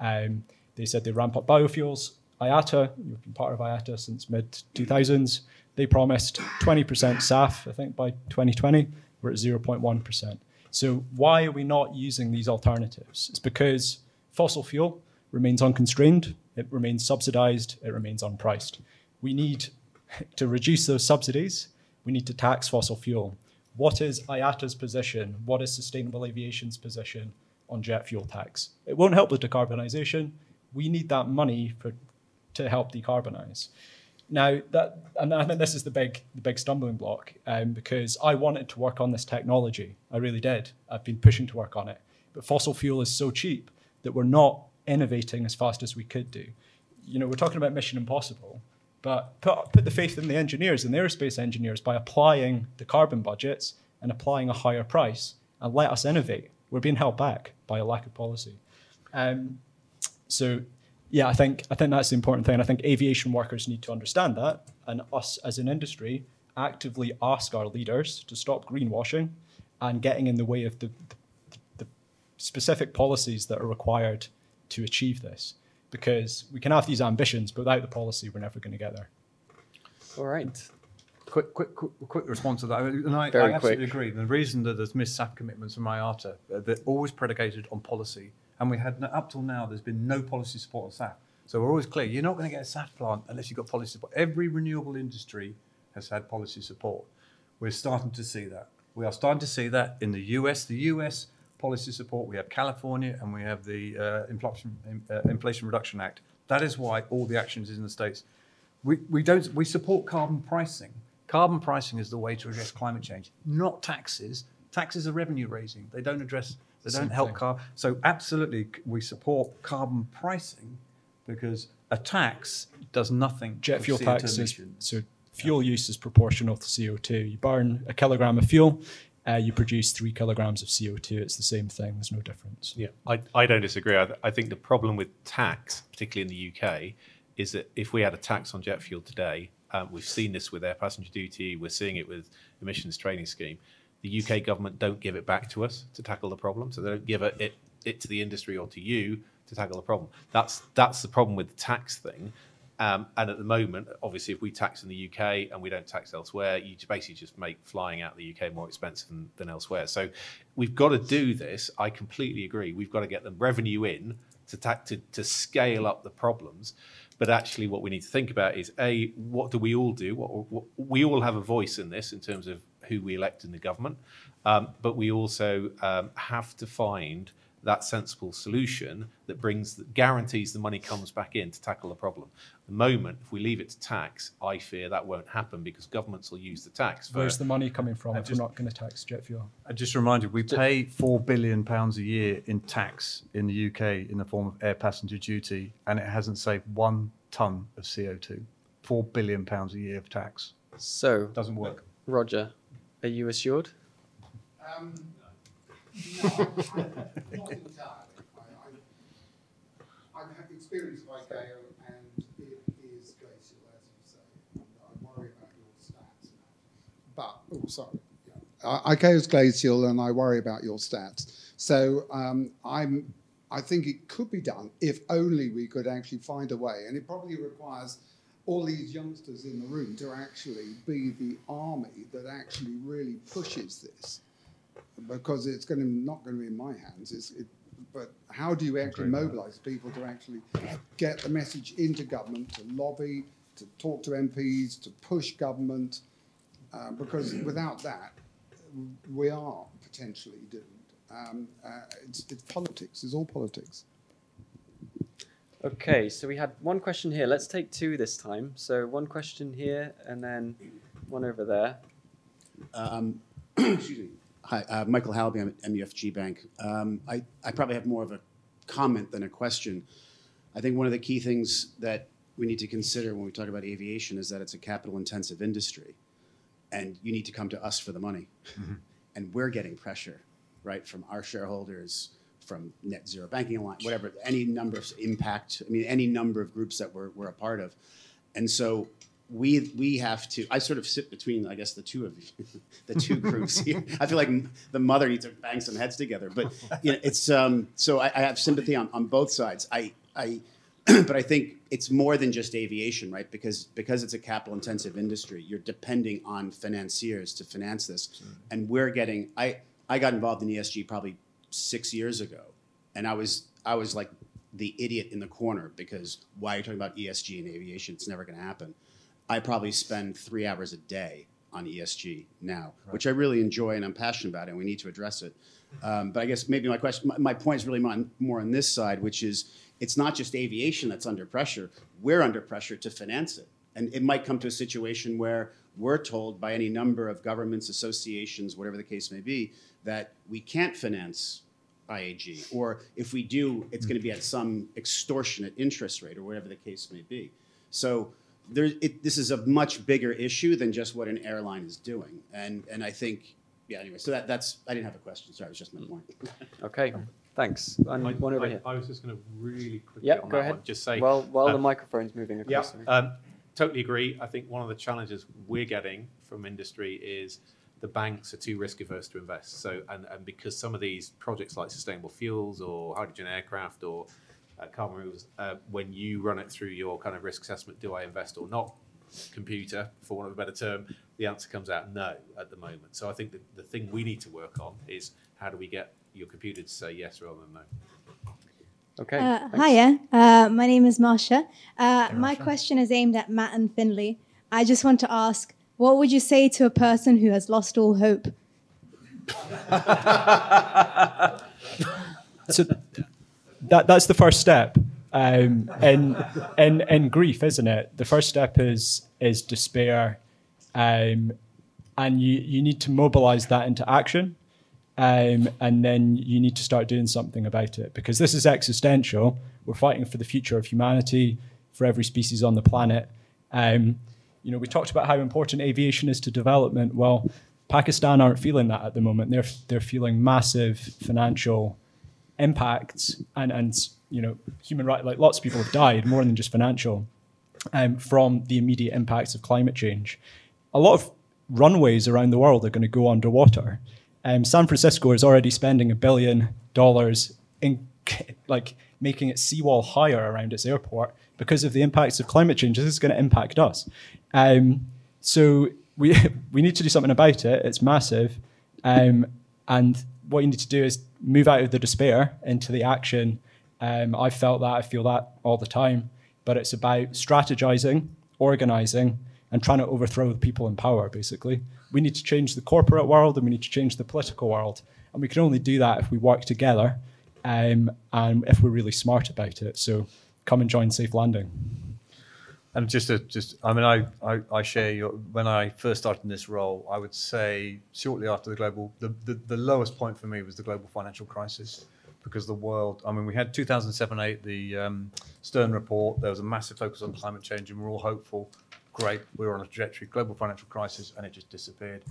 Um, they said they ramp up biofuels. I A T A, you've been part of I A T A since mid two thousands, they promised twenty percent S A F, I think, by twenty twenty. We're at zero point one percent. So why are we not using these alternatives? It's because fossil fuel remains unconstrained, it remains subsidised, it remains unpriced. We need to reduce those subsidies. We need to tax fossil fuel. What is I A T A's position? What is Sustainable Aviation's position on jet fuel tax? It won't help with decarbonisation. We need that money for... to help decarbonise. Now, that, and I think this is the big the big stumbling block, um, because I wanted to work on this technology. I really did. I've been pushing to work on it. But fossil fuel is so cheap that we're not innovating as fast as we could do. You know, we're talking about Mission Impossible, but put, put the faith in the engineers and the aerospace engineers by applying the carbon budgets and applying a higher price and let us innovate. We're being held back by a lack of policy. Um, so... Yeah, I think I think that's the important thing. And I think aviation workers need to understand that, and us as an industry actively ask our leaders to stop greenwashing and getting in the way of the, the, the specific policies that are required to achieve this. Because we can have these ambitions, but without the policy, we're never going to get there. All right. Quick, quick, quick, quick response to that, and I, I absolutely quick. agree. The reason that there's missed S A F commitments from I A T A, they're always predicated on policy. And we had, up till now, there's been no policy support on S A F. So we're always clear, you're not going to get a S A F plant unless you've got policy support. Every renewable industry has had policy support. We're starting to see that. We are starting to see that in the U S. The U S policy support, we have California, and we have the uh, Inflation, uh, Inflation Reduction Act. That is why all the action is in the States. We, we, don't, we support carbon pricing. Carbon pricing is the way to address climate change, not taxes. Taxes are revenue raising. They don't address... They don't help carbon. So absolutely, we support carbon pricing, because a tax does nothing. Jet fuel tax is, so fuel yeah. use is proportional to C O two. You burn a kilogram of fuel, uh, you produce three kilograms of C O two. It's the same thing. There's no difference. Yeah, I, I don't disagree. I, th I think the problem with tax, particularly in the U K, is that if we had a tax on jet fuel today, um, we've seen this with air passenger duty, we're seeing it with emissions trading scheme, the U K government don't give it back to us to tackle the problem. So they don't give it, it, it to the industry or to you to tackle the problem. That's, that's the problem with the tax thing. Um, and at the moment, obviously, if we tax in the U K and we don't tax elsewhere, you basically just make flying out of the U K more expensive than, than elsewhere. So we've got to do this. I completely agree. We've got to get the revenue in to, tax, to, to scale up the problems. But actually what we need to think about is, A, what do we all do? What, what, we all have a voice in this in terms of who we elect in the government, um, but we also um, have to find that sensible solution that brings, that guarantees the money comes back in to tackle the problem. At the moment, if we leave it to tax, I fear that won't happen because governments will use the tax. For, Where's the money coming from if just, we're not going to tax jet fuel? I just reminded, we pay four billion pounds a year in tax in the U K in the form of air passenger duty, and it hasn't saved one ton of C O two. Four billion pounds a year of tax. So doesn't work. Roger, are you assured? Um, No, I, not entirely. I, I, I've had experience of I C A O, and it is glacial, as you say. And I worry about your stats. But, oh, sorry. Yeah. I C A O is glacial, and I worry about your stats. So um, I'm, I think it could be done if only we could actually find a way. And it probably requires all these youngsters in the room to actually be the army that actually really pushes this. Because it's going to, not going to be in my hands. It's, it, but how do you actually mobilise people to actually get the message into government, to lobby, to talk to M Ps, to push government? Uh, because without that, we are potentially doomed. Um, uh, it's, it's politics. It's all politics. Okay, so we had one question here. Let's take two this time. So one question here and then one over there. Um, excuse me. Hi, uh, Michael Halby, I'm at M U F G Bank. Um, I, I probably have more of a comment than a question. I think one of the key things that we need to consider when we talk about aviation is that it's a capital-intensive industry, and you need to come to us for the money. Mm-hmm. And we're getting pressure, right, from our shareholders, from Net Zero Banking Alliance, whatever, any number of impact, I mean, any number of groups that we're, we're a part of. And so We we have to. I sort of sit between, I guess, the two of you, the two groups here. I feel like the mother needs to bang some heads together. But you know, it's um. So I, I have sympathy on, on both sides. I I, but I think it's more than just aviation, right? Because because it's a capital intensive industry. You're depending on financiers to finance this, and we're getting. I I got involved in E S G probably six years ago, and I was I was like the idiot in the corner because why are you talking about E S G in aviation? It's never going to happen. I probably spend three hours a day on E S G now, right, which I really enjoy and I'm passionate about, and we need to address it. Um, but I guess maybe my question, my, my point is really on, more on this side, which is it's not just aviation that's under pressure. We're under pressure to finance it. And it might come to a situation where we're told by any number of governments, associations, whatever the case may be, that we can't finance I A G. Or if we do, it's going to be at some extortionate interest rate or whatever the case may be. So There, it, this is a much bigger issue than just what an airline is doing, and and I think, yeah. Anyway, so that that's I didn't have a question. Sorry, it was just my point. Okay, thanks. I, one over I, here. I was just going to really quickly. Yeah, go that ahead. One, just say. Well, while um, the microphone's moving across. Yeah, um, totally agree. I think one of the challenges we're getting from industry is the banks are too risk averse to invest. So and and because some of these projects like sustainable fuels or hydrogen aircraft or Uh, carbon removals, uh, when you run it through your kind of risk assessment, do I invest or not, computer, for want of a better term, the answer comes out no at the moment. So I think that the thing we need to work on is how do we get your computer to say yes rather than no. Okay. Uh, hiya, uh, my name is Marsha. Uh, hey, my Marsha. question is aimed at Matt and Finlay. I just want to ask, what would you say to a person who has lost all hope? so, That that's the first step, um, in in in grief, isn't it? The first step is is despair, um, and you, you need to mobilise that into action, um, and then you need to start doing something about it because this is existential. We're fighting for the future of humanity, for every species on the planet. Um, you know, we talked about how important aviation is to development. Well, Pakistan aren't feeling that at the moment. They're they're feeling massive financial impacts, and and you know, human rights. Like, lots of people have died, more than just financial, um, from the immediate impacts of climate change. A lot of runways around the world are going to go underwater. Um, San Francisco is already spending a billion dollars in like making its seawall higher around its airport because of the impacts of climate change. This is going to impact us. Um, so. We we need to do something about it. It's massive. Um, and what you need to do is move out of the despair into the action. Um, I felt that. I feel that all the time. But it's about strategizing, organizing, and trying to overthrow the people in power, basically. We need to change the corporate world, and we need to change the political world. And we can only do that if we work together, um, and if we're really smart about it. So come and join Safe Landing. And just, a, just I mean, I, I, I share your, when I first started in this role, I would say shortly after the global, the, the, the lowest point for me was the global financial crisis, because the world, I mean, we had two thousand seven, eight, the um, Stern report, there was a massive focus on climate change, and we were all hopeful, great, we were on a trajectory, global financial crisis, and it just disappeared.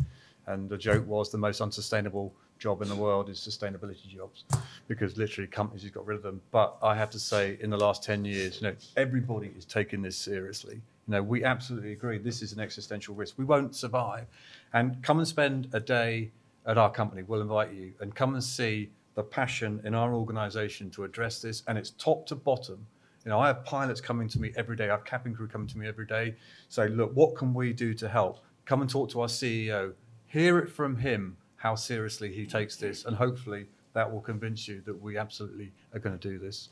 And the joke was the most unsustainable job in the world is sustainability jobs, because literally companies just got rid of them. But I have to say, in the last ten years, you know, everybody is taking this seriously. You know, we absolutely agree. This is an existential risk. We won't survive. And come and spend a day at our company. We'll invite you. And come and see the passion in our organization to address this. And it's top to bottom. You know, I have pilots coming to me every day. I have cabin crew coming to me every day. Say, look, what can we do to help? Come and talk to our C E O. Hear it from him, how seriously he takes this, and hopefully that will convince you that we absolutely are going to do this.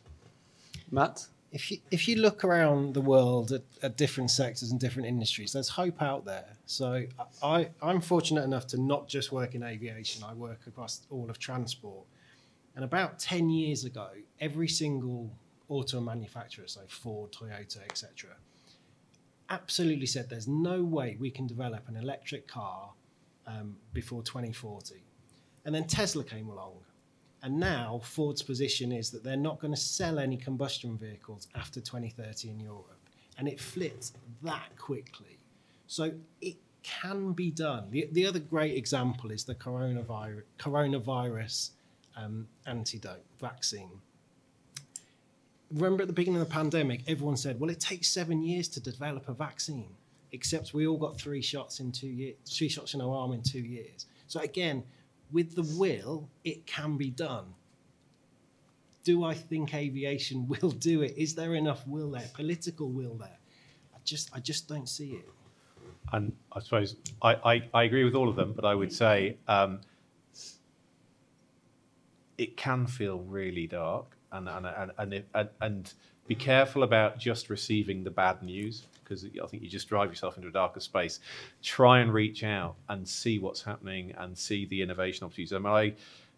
Matt? If you, if you look around the world at, at different sectors and different industries, there's hope out there. So I, I'm fortunate enough to not just work in aviation, I work across all of transport. And about ten years ago, every single auto manufacturer, so Ford, Toyota, et cetera, absolutely said there's no way we can develop an electric car Um, before twenty forty. And then Tesla came along. And now Ford's position is that they're not going to sell any combustion vehicles after twenty thirty in Europe. And it flipped that quickly. So it can be done. The, the other great example is the coronavirus, coronavirus um, antidote vaccine. Remember at the beginning of the pandemic, everyone said, well, it takes seven years to develop a vaccine. Except we all got three shots in two years, three shots in our arm in two years. So again, with the will, it can be done. Do I think aviation will do it? Is there enough will there, political will there? I just, I just don't see it. And I suppose I, I, I agree with all of them, but I would say um, it can feel really dark, and and and and, it, and and be careful about just receiving the bad news, because I think you just drive yourself into a darker space. Try and reach out and see what's happening and see the innovation opportunities. I mean, I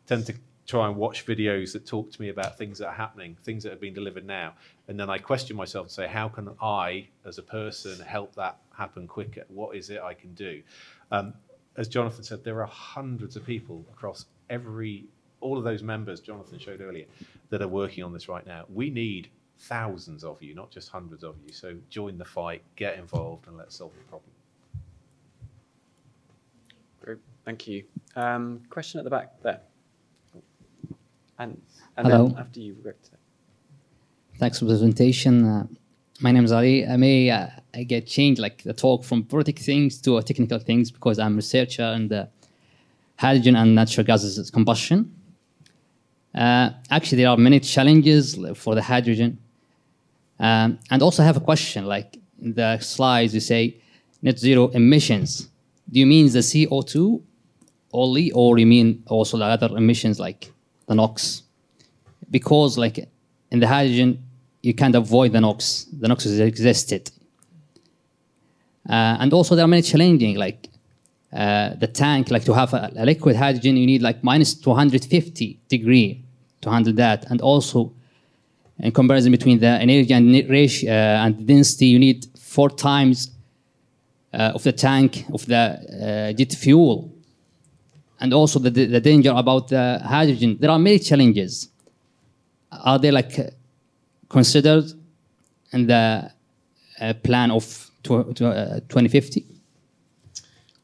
tend to try and watch videos that talk to me about things that are happening, things that have been delivered now. And then I question myself and say, how can I, as a person, help that happen quicker? What is it I can do? Um, as Jonathan said, there are hundreds of people across every, all of those members Jonathan showed earlier that are working on this right now. We need thousands of you, not just hundreds of you. So join the fight, get involved, and let's solve the problem. Great, thank you. Um, question at the back there. And, and Hello. Then after you, Victor. Thanks for the presentation. Uh, my name is Ali. I may uh, I get changed like the talk from political things to technical things because I'm a researcher in the hydrogen and natural gases combustion. Uh, actually, there are many challenges for the hydrogen. Um, and also I have a question, like in the slides you say net zero emissions. Do you mean the C O two only, or you mean also the other emissions like the NOx? Because like in the hydrogen, you can't avoid the NOx. The NOx has existed. Uh, and also there are many challenging, like uh, the tank, like to have a, a liquid hydrogen, you need like minus two hundred fifty degree to handle that. And also, in comparison between the energy and ratio uh, and density, you need four times uh, of the tank of the uh, jet fuel. And also the, the danger about the hydrogen. There are many challenges. Are there like considered in the uh, plan of tw- tw- uh, twenty fifty?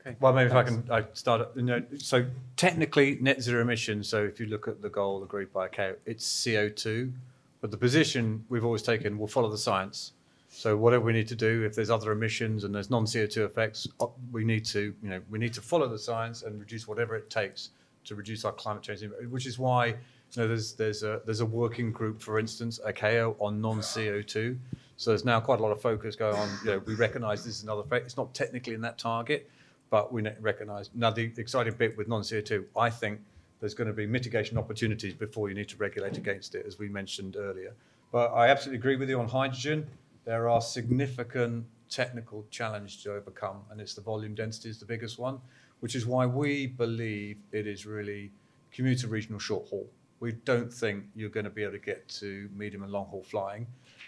Okay. Well, maybe Thanks. if I can I start. You know, so technically, net zero emissions. So if you look at the goal agreed by I C A O, it's C O two. But the position we've always taken will follow the science. So whatever we need to do, if there's other emissions and there's non-C O two effects, we need to, you know, we need to follow the science and reduce whatever it takes to reduce our climate change, which is why, you know, there's there's a there's a working group, for instance, I C A O, on non-C O two. So there's now quite a lot of focus going on. You know, we recognise this is another effect. It's not technically in that target, but we recognise. Now the exciting bit with non-C O two, I think, there's going to be mitigation opportunities before you need to regulate against it, as we mentioned earlier. But I absolutely agree with you on hydrogen. There are significant technical challenges to overcome, and it's the volume density is the biggest one, which is why we believe it is really commuter regional short haul. We don't think you're going to be able to get to medium and long haul flying,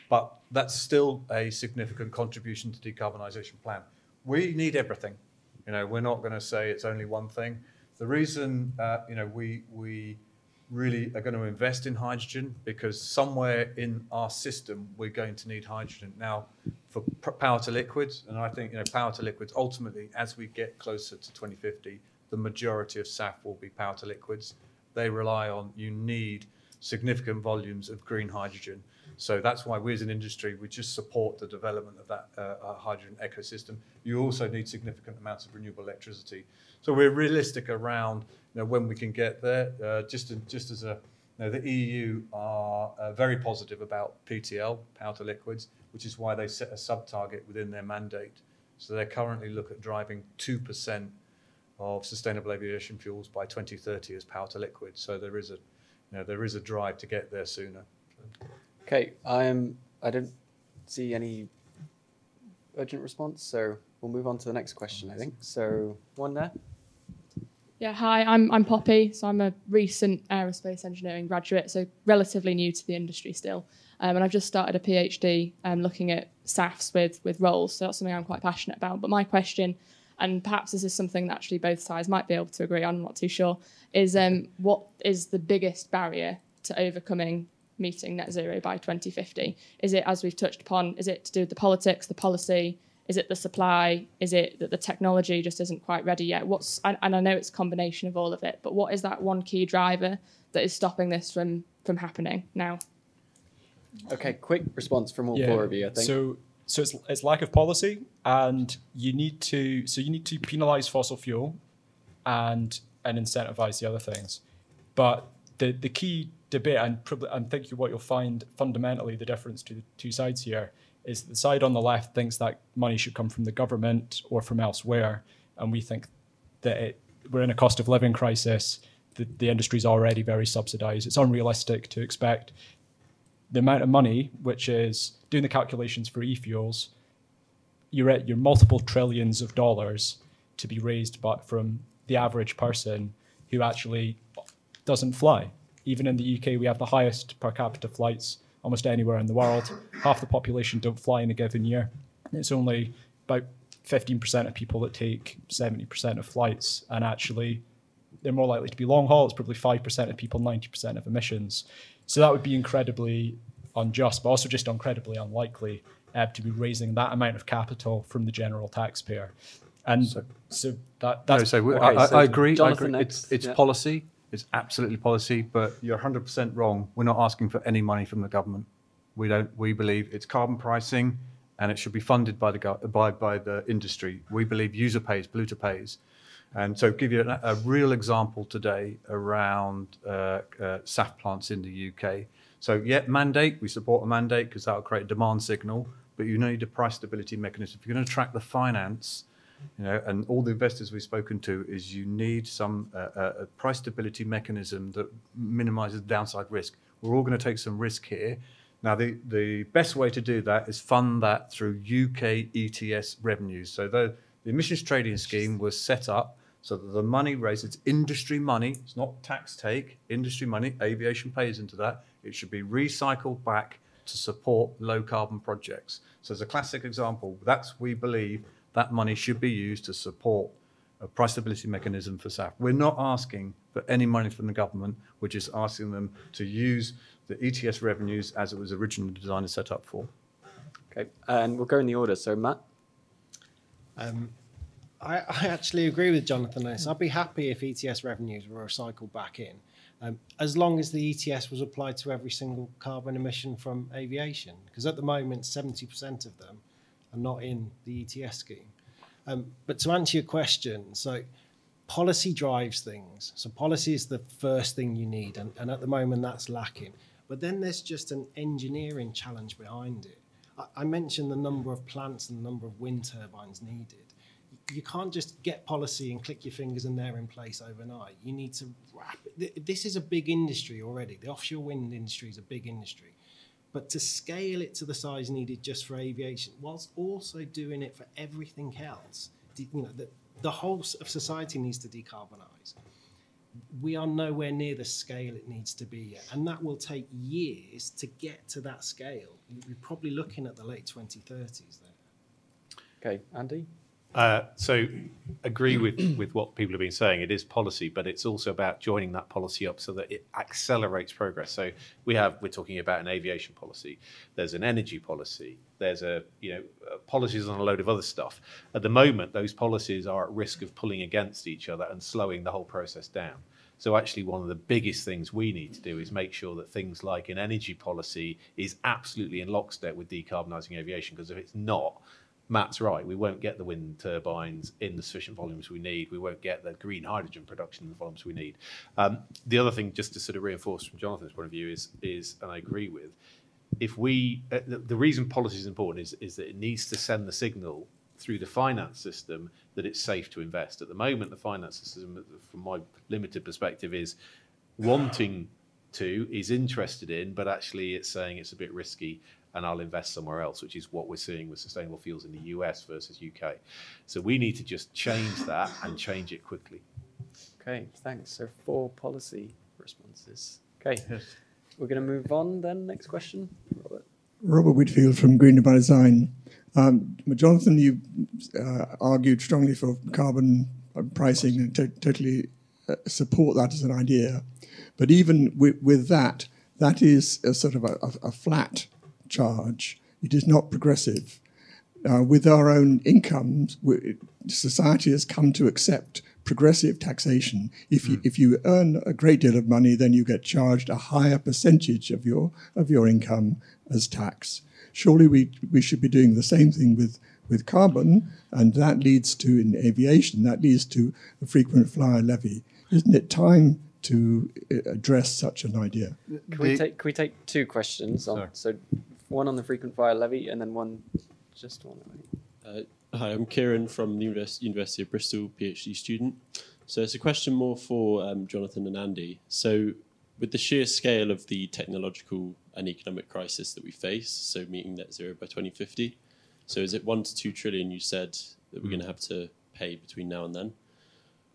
but that's still a significant contribution to decarbonisation plan. We need everything. You know, we're not going to say it's only one thing. The reason uh, you know we we really are going to invest in hydrogen, because somewhere in our system we're going to need hydrogen. Now, for power to liquids, and I think, you know, power to liquids, ultimately, as we get closer to twenty fifty, the majority of S A F will be power to liquids. They rely on, you need significant volumes of green hydrogen. So that's why we as an industry, we just support the development of that uh, hydrogen ecosystem. You also need significant amounts of renewable electricity. So we're realistic around, you know, when we can get there. Uh, just, in, just as a, you know, the E U are uh, very positive about P T L, power to liquids, which is why they set a sub-target within their mandate. So they currently look at driving two percent of sustainable aviation fuels by twenty thirty as power to liquid. So there is a, you know, there is a drive to get there sooner. So. Okay, I'm, I don't see any urgent response, so we'll move on to the next question, I think. So, one there. Yeah, hi, I'm I'm Poppy. So I'm a recent aerospace engineering graduate, so relatively new to the industry still. Um, and I've just started a PhD um, looking at S A Fs with, with Rolls, so that's something I'm quite passionate about. But my question, and perhaps this is something that actually both sides might be able to agree on, I'm not too sure, is um, what is the biggest barrier to overcoming meeting net zero by twenty fifty? Is it, as we've touched upon, is it to do with the politics, the policy? Is it the supply? Is it that the technology just isn't quite ready yet? What's, and, and I know it's a combination of all of it, but what is that one key driver that is stopping this from, from happening now? Okay, quick response from all yeah. four of you, I think. So, so it's it's lack of policy, and you need to so you need to penalise fossil fuel, and and incentivise the other things, but the the key debate, and probably, I'm thinking what you'll find fundamentally the difference to the two sides here is the side on the left thinks that money should come from the government or from elsewhere, and we think that it, we're in a cost of living crisis, the, the industry's already very subsidised, it's unrealistic to expect the amount of money, which is doing the calculations for e-fuels, you're at your multiple trillions of dollars to be raised but from the average person who actually doesn't fly. Even in the U K, we have the highest per capita flights almost anywhere in the world. Half the population don't fly in a given year. It's only about fifteen percent of people that take seventy percent of flights, and actually they're more likely to be long haul. It's probably five percent of people, ninety percent of emissions. So that would be incredibly unjust, but also just incredibly unlikely uh, to be raising that amount of capital from the general taxpayer. And so, so that, that's... No, so okay, I, so I agree. Jonathan I agree. Next. It's, it's yeah. policy. It's absolutely policy, but you're one hundred percent wrong. We're not asking for any money from the government. We don't. We believe it's carbon pricing, and it should be funded by the by by the industry. We believe user pays, polluter pays, and so give you a, a real example today around uh, uh, S A F plants in the U K. So yeah, mandate. We support a mandate because that will create a demand signal, but you need a price stability mechanism. If you're going to track the finance. You know, and all the investors we've spoken to is you need some uh, uh, price stability mechanism that minimises downside risk. We're all going to take some risk here. Now, the, the best way to do that is fund that through U K E T S revenues. So the, the emissions trading scheme was set up so that the money raised, it's industry money, it's not tax take, industry money, aviation pays into that. It should be recycled back to support low carbon projects. So as a classic example, that's we believe that money should be used to support a price stability mechanism for S A F. We're not asking for any money from the government, we're just asking them to use the E T S revenues as it was originally designed and set up for. Okay, and we'll go in the order. So, Matt? Um, I, I actually agree with Jonathan on this. I'd be happy if E T S revenues were recycled back in, um, as long as the E T S was applied to every single carbon emission from aviation, because at the moment, seventy percent of them are not in the E T S scheme. Um, but to answer your question, so policy drives things. So policy is the first thing you need, and, and at the moment that's lacking. But then there's just an engineering challenge behind it. I, I mentioned the number of plants and the number of wind turbines needed. You can't just get policy and click your fingers and they're in place overnight. You need to wrap it. This is a big industry already. The offshore wind industry is a big industry. But to scale it to the size needed just for aviation, whilst also doing it for everything else, you know, the, the whole of society needs to decarbonise. We are nowhere near the scale it needs to be yet, and that will take years to get to that scale. We're probably looking at the late twenty thirties there. Okay, Andy? Uh, so agree with, with what people have been saying. It is policy, but it's also about joining that policy up so that it accelerates progress. So we have, we're talking about an aviation policy. There's an energy policy. There's a, you know, policies on a load of other stuff. At the moment, those policies are at risk of pulling against each other and slowing the whole process down. So actually one of the biggest things we need to do is make sure that things like an energy policy is absolutely in lockstep with decarbonising aviation, because if it's not, Matt's right, we won't get the wind turbines in the sufficient volumes we need. We won't get the green hydrogen production in the volumes we need. Um, the other thing, just to sort of reinforce from Jonathan's point of view, is, is and I agree with, if we, uh, the, the reason policy is important is, is that it needs to send the signal through the finance system that it's safe to invest. At the moment, the finance system, from my limited perspective, is wanting to, is interested in, but actually it's saying it's a bit risky, and I'll invest somewhere else, which is what we're seeing with sustainable fuels in the U S versus U K. So we need to just change that and change it quickly. Okay, thanks. So four policy responses. Okay, yes. We're going to move on then. Next question, Robert. Robert Whitfield from Greener Bio Design. Um, Jonathan, you uh, argued strongly for carbon pricing and to totally uh, support that as an idea. But even with, with that, that is a sort of a, a, a flat charge. It is not progressive. Uh, with our own incomes, we, society has come to accept progressive taxation. If you, mm. if you earn a great deal of money, then you get charged a higher percentage of your of your income as tax. Surely we we should be doing the same thing with with carbon, and that leads to, in aviation, that leads to a frequent flyer levy. Isn't it time to address such an idea? Can we take can we take two questions on, so one on the frequent flyer levy and then one just on it. Uh, hi, I'm Kieran from the Univers University of Bristol, PhD student. So it's a question more for um, Jonathan and Andy. So with the sheer scale of the technological and economic crisis that we face, so meeting net zero by twenty fifty, so is it one to two trillion you said that we're mm. going to have to pay between now and then?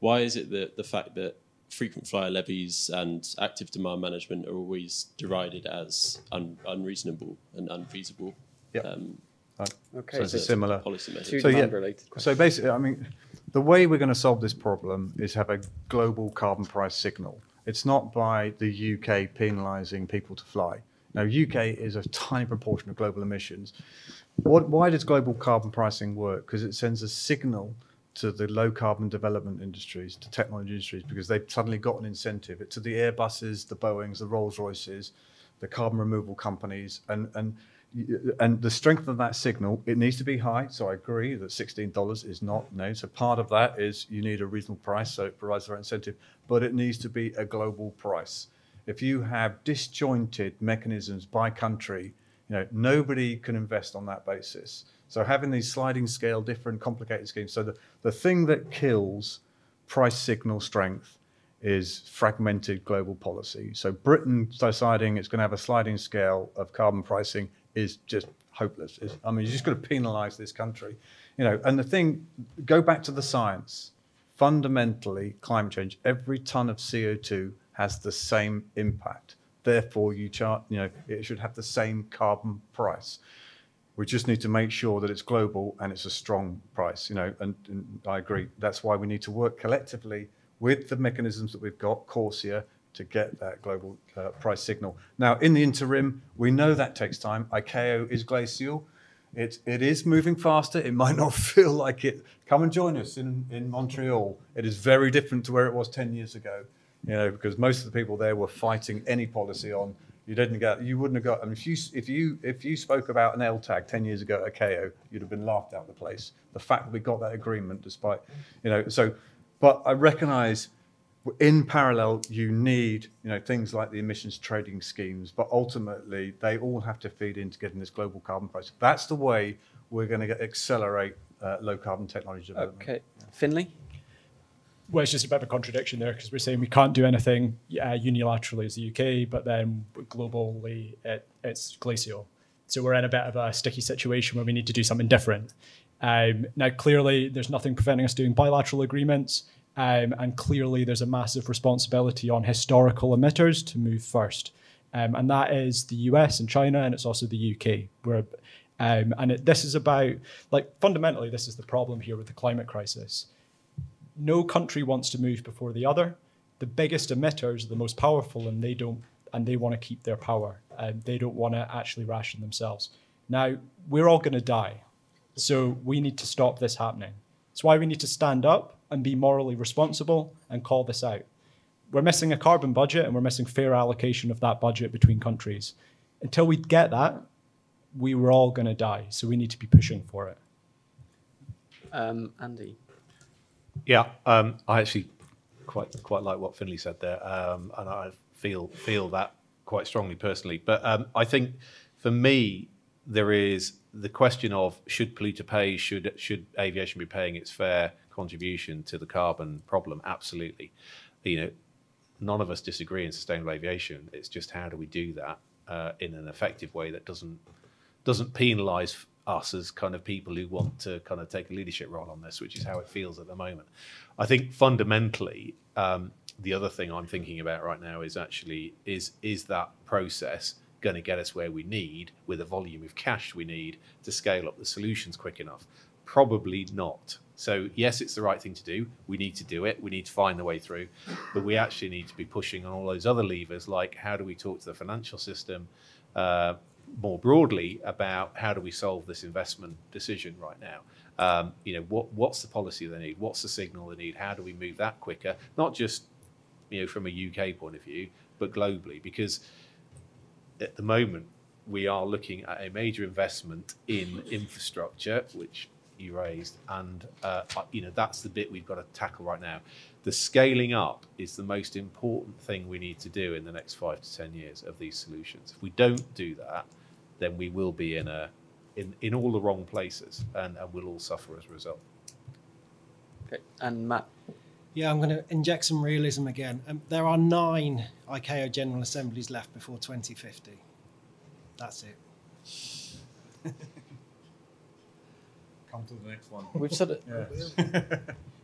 Why is it that the fact that frequent flyer levies and active demand management are always derided as un unreasonable and unfeasible? Yep. Um, right. Okay, so it's so a similar policy measure. So, yeah, so basically, I mean, the way we're going to solve this problem is have a global carbon price signal. It's not by the U K penalising people to fly. Now, U K is a tiny proportion of global emissions. What, why does global carbon pricing work? Because it sends a signal to the low carbon development industries, to technology industries, because they've suddenly got an incentive. It's to the Airbuses, the Boeings, the Rolls-Royces, the carbon removal companies, and and and the strength of that signal, it needs to be high. So I agree that sixteen dollars is not no. So part of that is you need a reasonable price, so it provides the right incentive, but it needs to be a global price. If you have disjointed mechanisms by country, you know, nobody can invest on that basis. So having these sliding scale, different complicated schemes. So the, the thing that kills price signal strength is fragmented global policy. So Britain deciding it's going to have a sliding scale of carbon pricing is just hopeless. It's, I mean, you're just going to penalize this country. You know, and the thing, go back to the science. Fundamentally, climate change, every ton of C O two has the same impact. Therefore, you chart, you know, it should have the same carbon price. We just need to make sure that it's global and it's a strong price, you know, and, and I agree. That's why we need to work collectively with the mechanisms that we've got, CORSIA, to get that global uh, price signal. Now, in the interim, we know that takes time. I C A O is glacial. It, it is moving faster. It might not feel like it. Come and join us in, in Montreal. It is very different to where it was ten years ago, you know, because most of the people there were fighting any policy on. You didn't get. You wouldn't have got. I mean, if you if you if you spoke about an L TAG ten years ago at I C A O, you'd have been laughed out of the place. The fact that we got that agreement, despite, you know, so. But I recognise, in parallel, you need you know things like the emissions trading schemes. But ultimately, they all have to feed into getting this global carbon price. That's the way we're going to get, accelerate uh, low carbon technology development. Okay, yeah. Finlay. Well, it's just a bit of a contradiction there, because we're saying we can't do anything uh, unilaterally as the U K, but then globally it, it's glacial. So we're in a bit of a sticky situation where we need to do something different. Um, now, clearly, there's nothing preventing us doing bilateral agreements, um, and clearly there's a massive responsibility on historical emitters to move first. Um, and that is the U S and China, and it's also the U K. We're, um, and it, this is about, like, fundamentally, this is the problem here with the climate crisis. No country wants to move before the other. The biggest emitters are the most powerful, and they don't, and they want to keep their power. Um, they don't want to actually ration themselves. Now, we're all going to die, so we need to stop this happening. That's why we need to stand up and be morally responsible and call this out. We're missing a carbon budget, and we're missing fair allocation of that budget between countries. Until we get that, we were all going to die, so we need to be pushing for it. Um, Andy. Yeah, um, I actually quite quite like what Finlay said there, um, and I feel feel that quite strongly personally. But um, I think for me, there is the question of should polluter pay, should should aviation be paying its fair contribution to the carbon problem? Absolutely. You know, none of us disagree in sustainable aviation. It's just how do we do that uh, in an effective way that doesn't doesn't penalise us as kind of people who want to kind of take a leadership role on this, which is how it feels at the moment. I think fundamentally, um, the other thing I'm thinking about right now is actually, is is that process going to get us where we need with the volume of cash we need to scale up the solutions quick enough? Probably not. So yes, it's the right thing to do. We need to do it. We need to find the way through, but we actually need to be pushing on all those other levers, like how do we talk to the financial system, uh, more broadly about how do we solve this investment decision right now? Um, you know, what what's the policy they need? What's the signal they need? How do we move that quicker? Not just, you know, from a U K point of view, but globally, because at the moment we are looking at a major investment in infrastructure, which you raised, and uh, you know, that's the bit we've got to tackle right now. The scaling up is the most important thing we need to do in the next five to ten years of these solutions. If we don't do that, then we will be in a in, in all the wrong places, and, and we'll all suffer as a result. Okay, and Matt. Yeah, I'm going to inject some realism again. Um, there are nine I C A O General Assemblies left before twenty fifty. That's it. Come to the next one. We've said it. Yeah.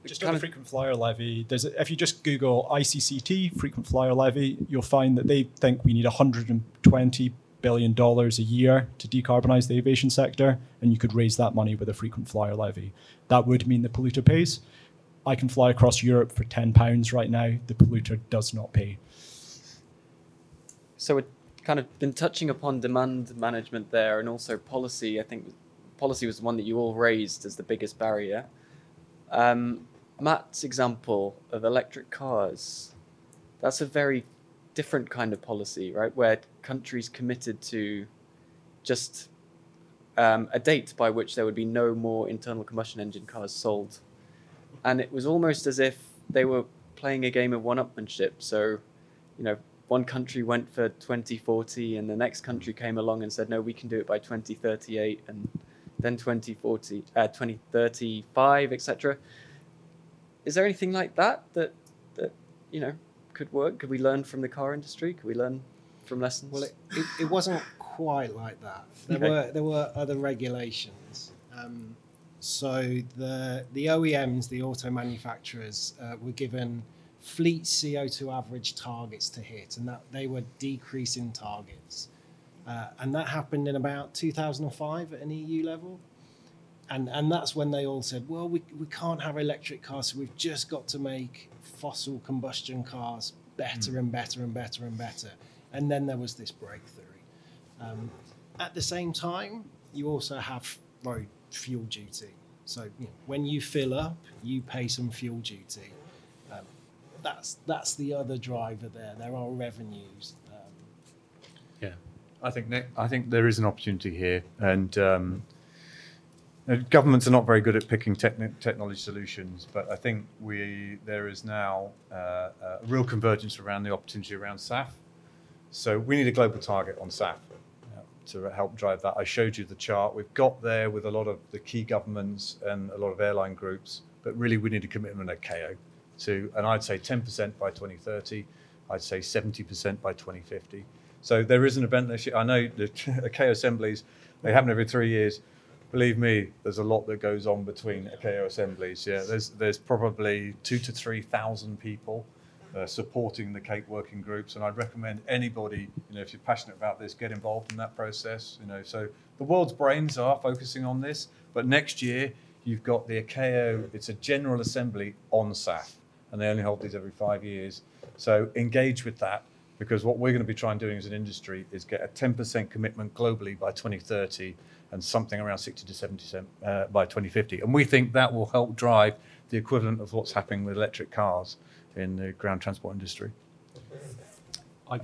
Just on the frequent flyer levy, there's a, if you just Google I C C T, frequent flyer levy, you'll find that they think we need one hundred twenty billion dollars a year to decarbonise the aviation sector, and you could raise that money with a frequent flyer levy. That would mean the polluter pays. I can fly across Europe for ten pounds right now. The polluter does not pay. So we've kind of been touching upon demand management there, and also policy. I think policy was the one that you all raised as the biggest barrier. Um, Matt's example of electric cars, that's a very different kind of policy, right? Where countries committed to just um, a date by which there would be no more internal combustion engine cars sold. And it was almost as if they were playing a game of one-upmanship. So, you know, one country went for twenty forty and the next country came along and said, no, we can do it by twenty thirty-eight. And then twenty forty, uh, twenty thirty-five, et cetera. Is there anything like that, that that you know could work? Could we learn from the car industry? Could we learn from lessons? Well, it, it, it wasn't quite like that. There okay. were there were other regulations. Um, so the the O E Ms, the auto manufacturers, uh, were given fleet C O two average targets to hit, and that they were decreasing targets. Uh, and that happened in about two thousand five at an E U level. And, and that's when they all said, well, we, we can't have electric cars, so we've just got to make fossil combustion cars better mm. and better and better and better. And then there was this breakthrough. Um, at the same time, you also have road fuel duty. So you know, when you fill up, you pay some fuel duty. Um, that's that's the other driver there. There are revenues. Um, yeah, I think that, I think there is an opportunity here, and um, governments are not very good at picking techn- technology solutions. But I think we there is now uh, a real convergence around the opportunity around S A F. So we need a global target on S A F to help drive that. I showed you the chart. We've got there with a lot of the key governments and a lot of airline groups, but really we need a commitment at I C A O to, and I'd say ten percent by twenty thirty, I'd say seventy percent by twenty fifty. So there is an event this year. I know the I C A O assemblies, they happen every three years. Believe me, there's a lot that goes on between I C A O assemblies. Yeah, there's there's probably two to three thousand people Uh, supporting the CAPE working groups, and I'd recommend anybody, you know, if you're passionate about this, get involved in that process. You know, so the world's brains are focusing on this, but next year you've got the I C A O. It's a general assembly on S A F, and they only hold these every five years. So engage with that, because what we're going to be trying doing as an industry is get a ten percent commitment globally by twenty thirty, and something around sixty to seventy percent uh, by twenty fifty, and we think that will help drive the equivalent of what's happening with electric cars in the ground transport industry. I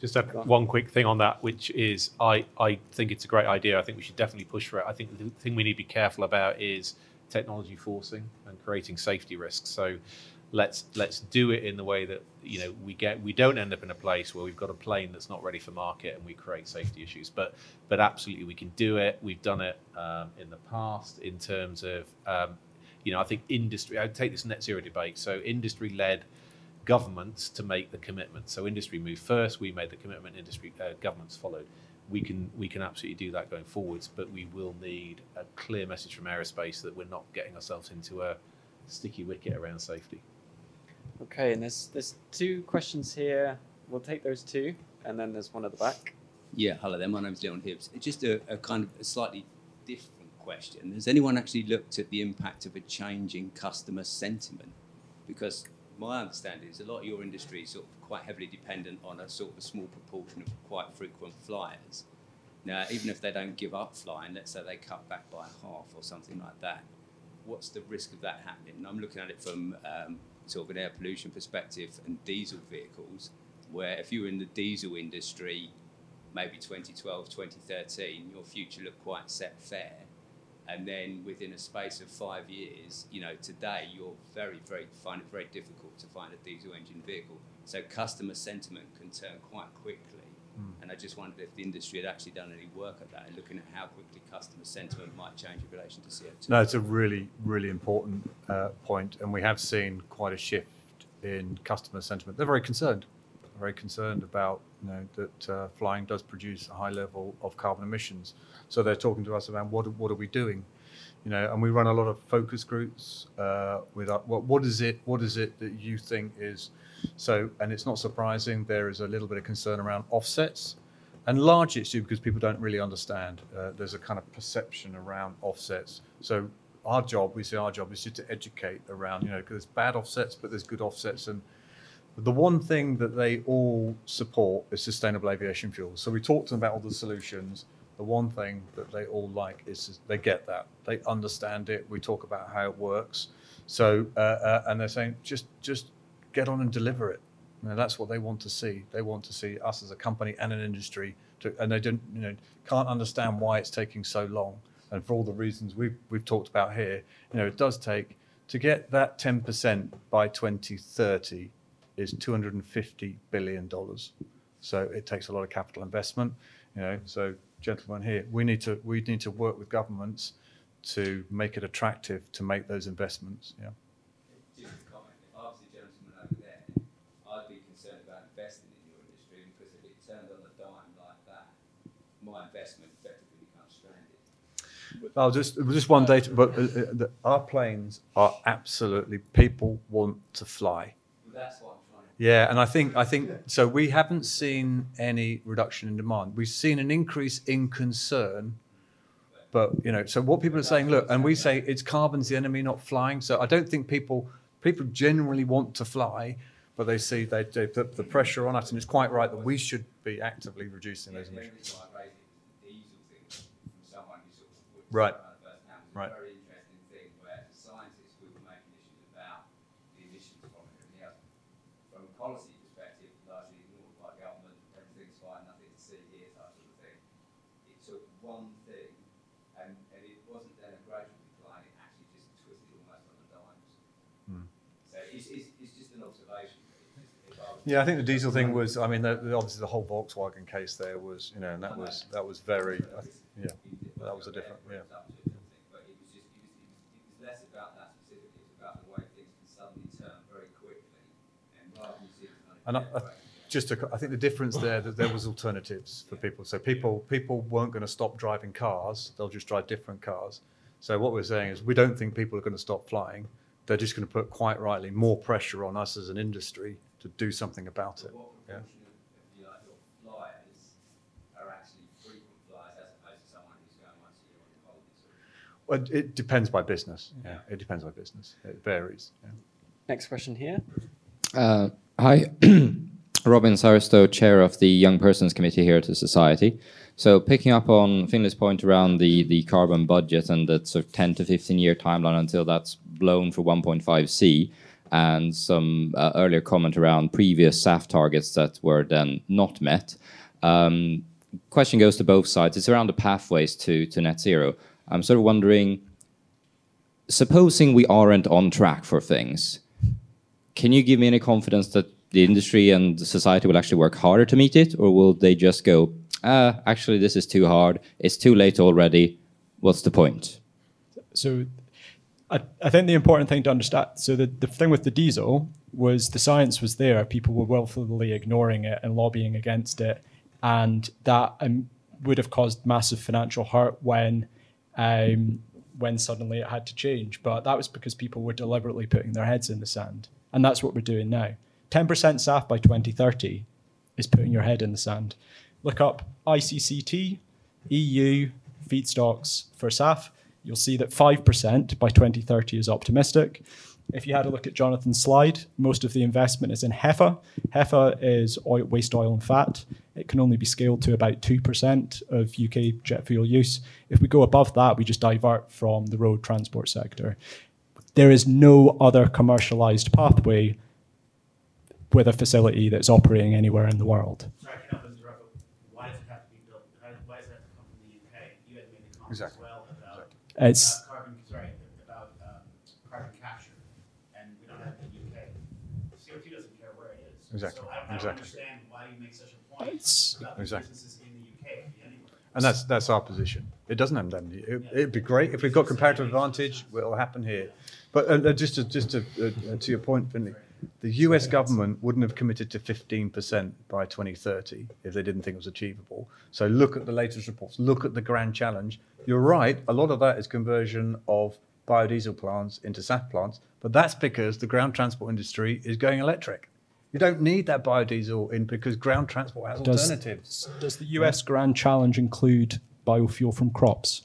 just have one quick thing on that, which is I, I think it's a great idea. I think we should definitely push for it. I think the thing we need to be careful about is technology forcing and creating safety risks. So let's let's do it in the way that, you know, we get we don't end up in a place where we've got a plane that's not ready for market and we create safety issues. But but absolutely we can do it. We've done it um, in the past in terms of um, you know, I think industry, I take this net zero debate. So industry led governments to make the commitment. So industry moved first, we made the commitment, industry uh, governments followed. We can we can absolutely do that going forwards, but we will need a clear message from aerospace that we're not getting ourselves into a sticky wicket around safety. Okay, and there's there's two questions here. We'll take those two, and then there's one at the back. Yeah, hello there, my name's Leon Hibbs. It's just a, a kind of a slightly different question. Has anyone actually looked at the impact of a change in customer sentiment? Because my understanding is a lot of your industry is sort of quite heavily dependent on a sort of a small proportion of quite frequent flyers. Now, even if they don't give up flying, let's say they cut back by half or something like that, what's the risk of that happening? And I'm looking at it from um, sort of an air pollution perspective and diesel vehicles, where if you were in the diesel industry, maybe twenty twelve, twenty thirteen, your future looked quite set fair. And then within a space of five years, you know, today you're very, very find it very difficult to find a diesel engine vehicle. So customer sentiment can turn quite quickly. Mm. And I just wondered if the industry had actually done any work at that and looking at how quickly customer sentiment might change in relation to C O two. No, it's a really, really important uh, point. And we have seen quite a shift in customer sentiment. They're very concerned. They're very concerned about, you know, that uh, flying does produce a high level of carbon emissions. So they're talking to us about what what are we doing, you know, and we run a lot of focus groups uh, with our, what what is it what is it that you think is so, and it's not surprising there is a little bit of concern around offsets, and largely it's due because people don't really understand. Uh, there's a kind of perception around offsets. So our job, we say our job is just to educate around, you know, because there's bad offsets, but there's good offsets. And the one thing that they all support is sustainable aviation fuels. So we talked to them about all the solutions. The one thing that they all like is they get that. They understand it. We talk about how it works. So, uh, uh, and they're saying, just just get on and deliver it. You know, that's what they want to see. They want to see us as a company and an industry to, and they don't, you know, can't understand why it's taking so long. And for all the reasons we've, we've talked about here, you know, it does take, to get that ten percent by twenty thirty, is two hundred fifty billion dollars. So it takes a lot of capital investment. You know, so gentlemen here, we need to we need to work with governments to make it attractive to make those investments. Yeah. Just a comment. If I was a gentleman over there, I'd be concerned about investing in your industry, because if it turned on a dime like that, my investment effectively becomes stranded. I'll just just one data, but uh, the, our planes are absolutely, people want to fly. Well, that's what. Yeah, and I think I think so. We haven't seen any reduction in demand. We've seen an increase in concern, but you know, so what people are saying, look, and we say it's carbon's the enemy, not flying. So I don't think people people generally want to fly, but they see they, they put the pressure on us, and it's quite right that we should be actively reducing those emissions. Right. Right. Policy perspective, largely ignored by government, everything's fine, nothing to see here, that sort of thing. It took one thing, and, and it wasn't then a gradual decline, it actually just twisted almost on the dimes. Mm. So it's, it's, it's just an observation. Just, I yeah, I think the diesel thing was, I mean, the, the, obviously the whole Volkswagen case there was, you know, and that was, that was very, I, yeah, that was a different, yeah. But it was just, it was, it was, it was less about that specifically, it was about the way things can suddenly turn very quickly, and rather than And I, I, just, to, I think the difference there that there was alternatives for people. So people people weren't going to stop driving cars; they'll just drive different cars. So what we're saying is, we don't think people are going to stop flying. They're just going to put, quite rightly, more pressure on us as an industry to do something about it. What proportion yeah. of your flyers are actually frequent flyers as opposed to someone who's going once a year on holidays? Well, it depends by business. Yeah, it depends by business. It varies. Yeah. Next question here. Uh, Hi, Robin Sarsto, chair of the Young Persons Committee here at the Society. So picking up on Finlay's point around the, the carbon budget and that sort of ten to fifteen year timeline until that's blown for one point five C, and some uh, earlier comment around previous S A F targets that were then not met. Um, question goes to both sides. It's around the pathways to, to net zero. I'm sort of wondering, supposing we aren't on track for things, can you give me any confidence that the industry and the society will actually work harder to meet it, or will they just go, ah, actually, this is too hard, it's too late already, what's the point? So I, I think the important thing to understand, so the, the thing with the diesel was the science was there, people were willfully ignoring it and lobbying against it, and that um, would have caused massive financial hurt when um, when suddenly it had to change. But that was because people were deliberately putting their heads in the sand. And that's what we're doing now. ten percent S A F by twenty thirty is putting your head in the sand. Look up I C C T, E U feedstocks for S A F. You'll see that five percent by twenty thirty is optimistic. If you had a look at Jonathan's slide, most of the investment is in HEFA. HEFA is oil, waste oil and fat. It can only be scaled to about two percent of U K jet fuel use. If we go above that, we just divert from the road transport sector. There is no other commercialized pathway with a facility that's operating anywhere in the world. Sorry, I can't interrupt. Why does it have to be built? Why does it have to come from the U K? You had made a comment exactly. as well about, it's, about carbon. Sorry, about um, carbon capture, and we don't have it in the U K. C O two doesn't care where it is. Exactly. So I don't exactly. understand why you make such a point it's, about the exactly. businesses in the U K anywhere. And that's that's our position. It doesn't end up. It, it'd be great if we've got comparative advantage. It'll happen here. But uh, just to, just to, uh, to your point, Finlay, the U S government wouldn't have committed to fifteen percent by twenty thirty if they didn't think it was achievable. So look at the latest reports. Look at the Grand Challenge. You're right. A lot of that is conversion of biodiesel plants into S A F plants. But that's because the ground transport industry is going electric. You don't need that biodiesel in because ground transport has does, alternatives. Does the U S Grand Challenge include biofuel from crops?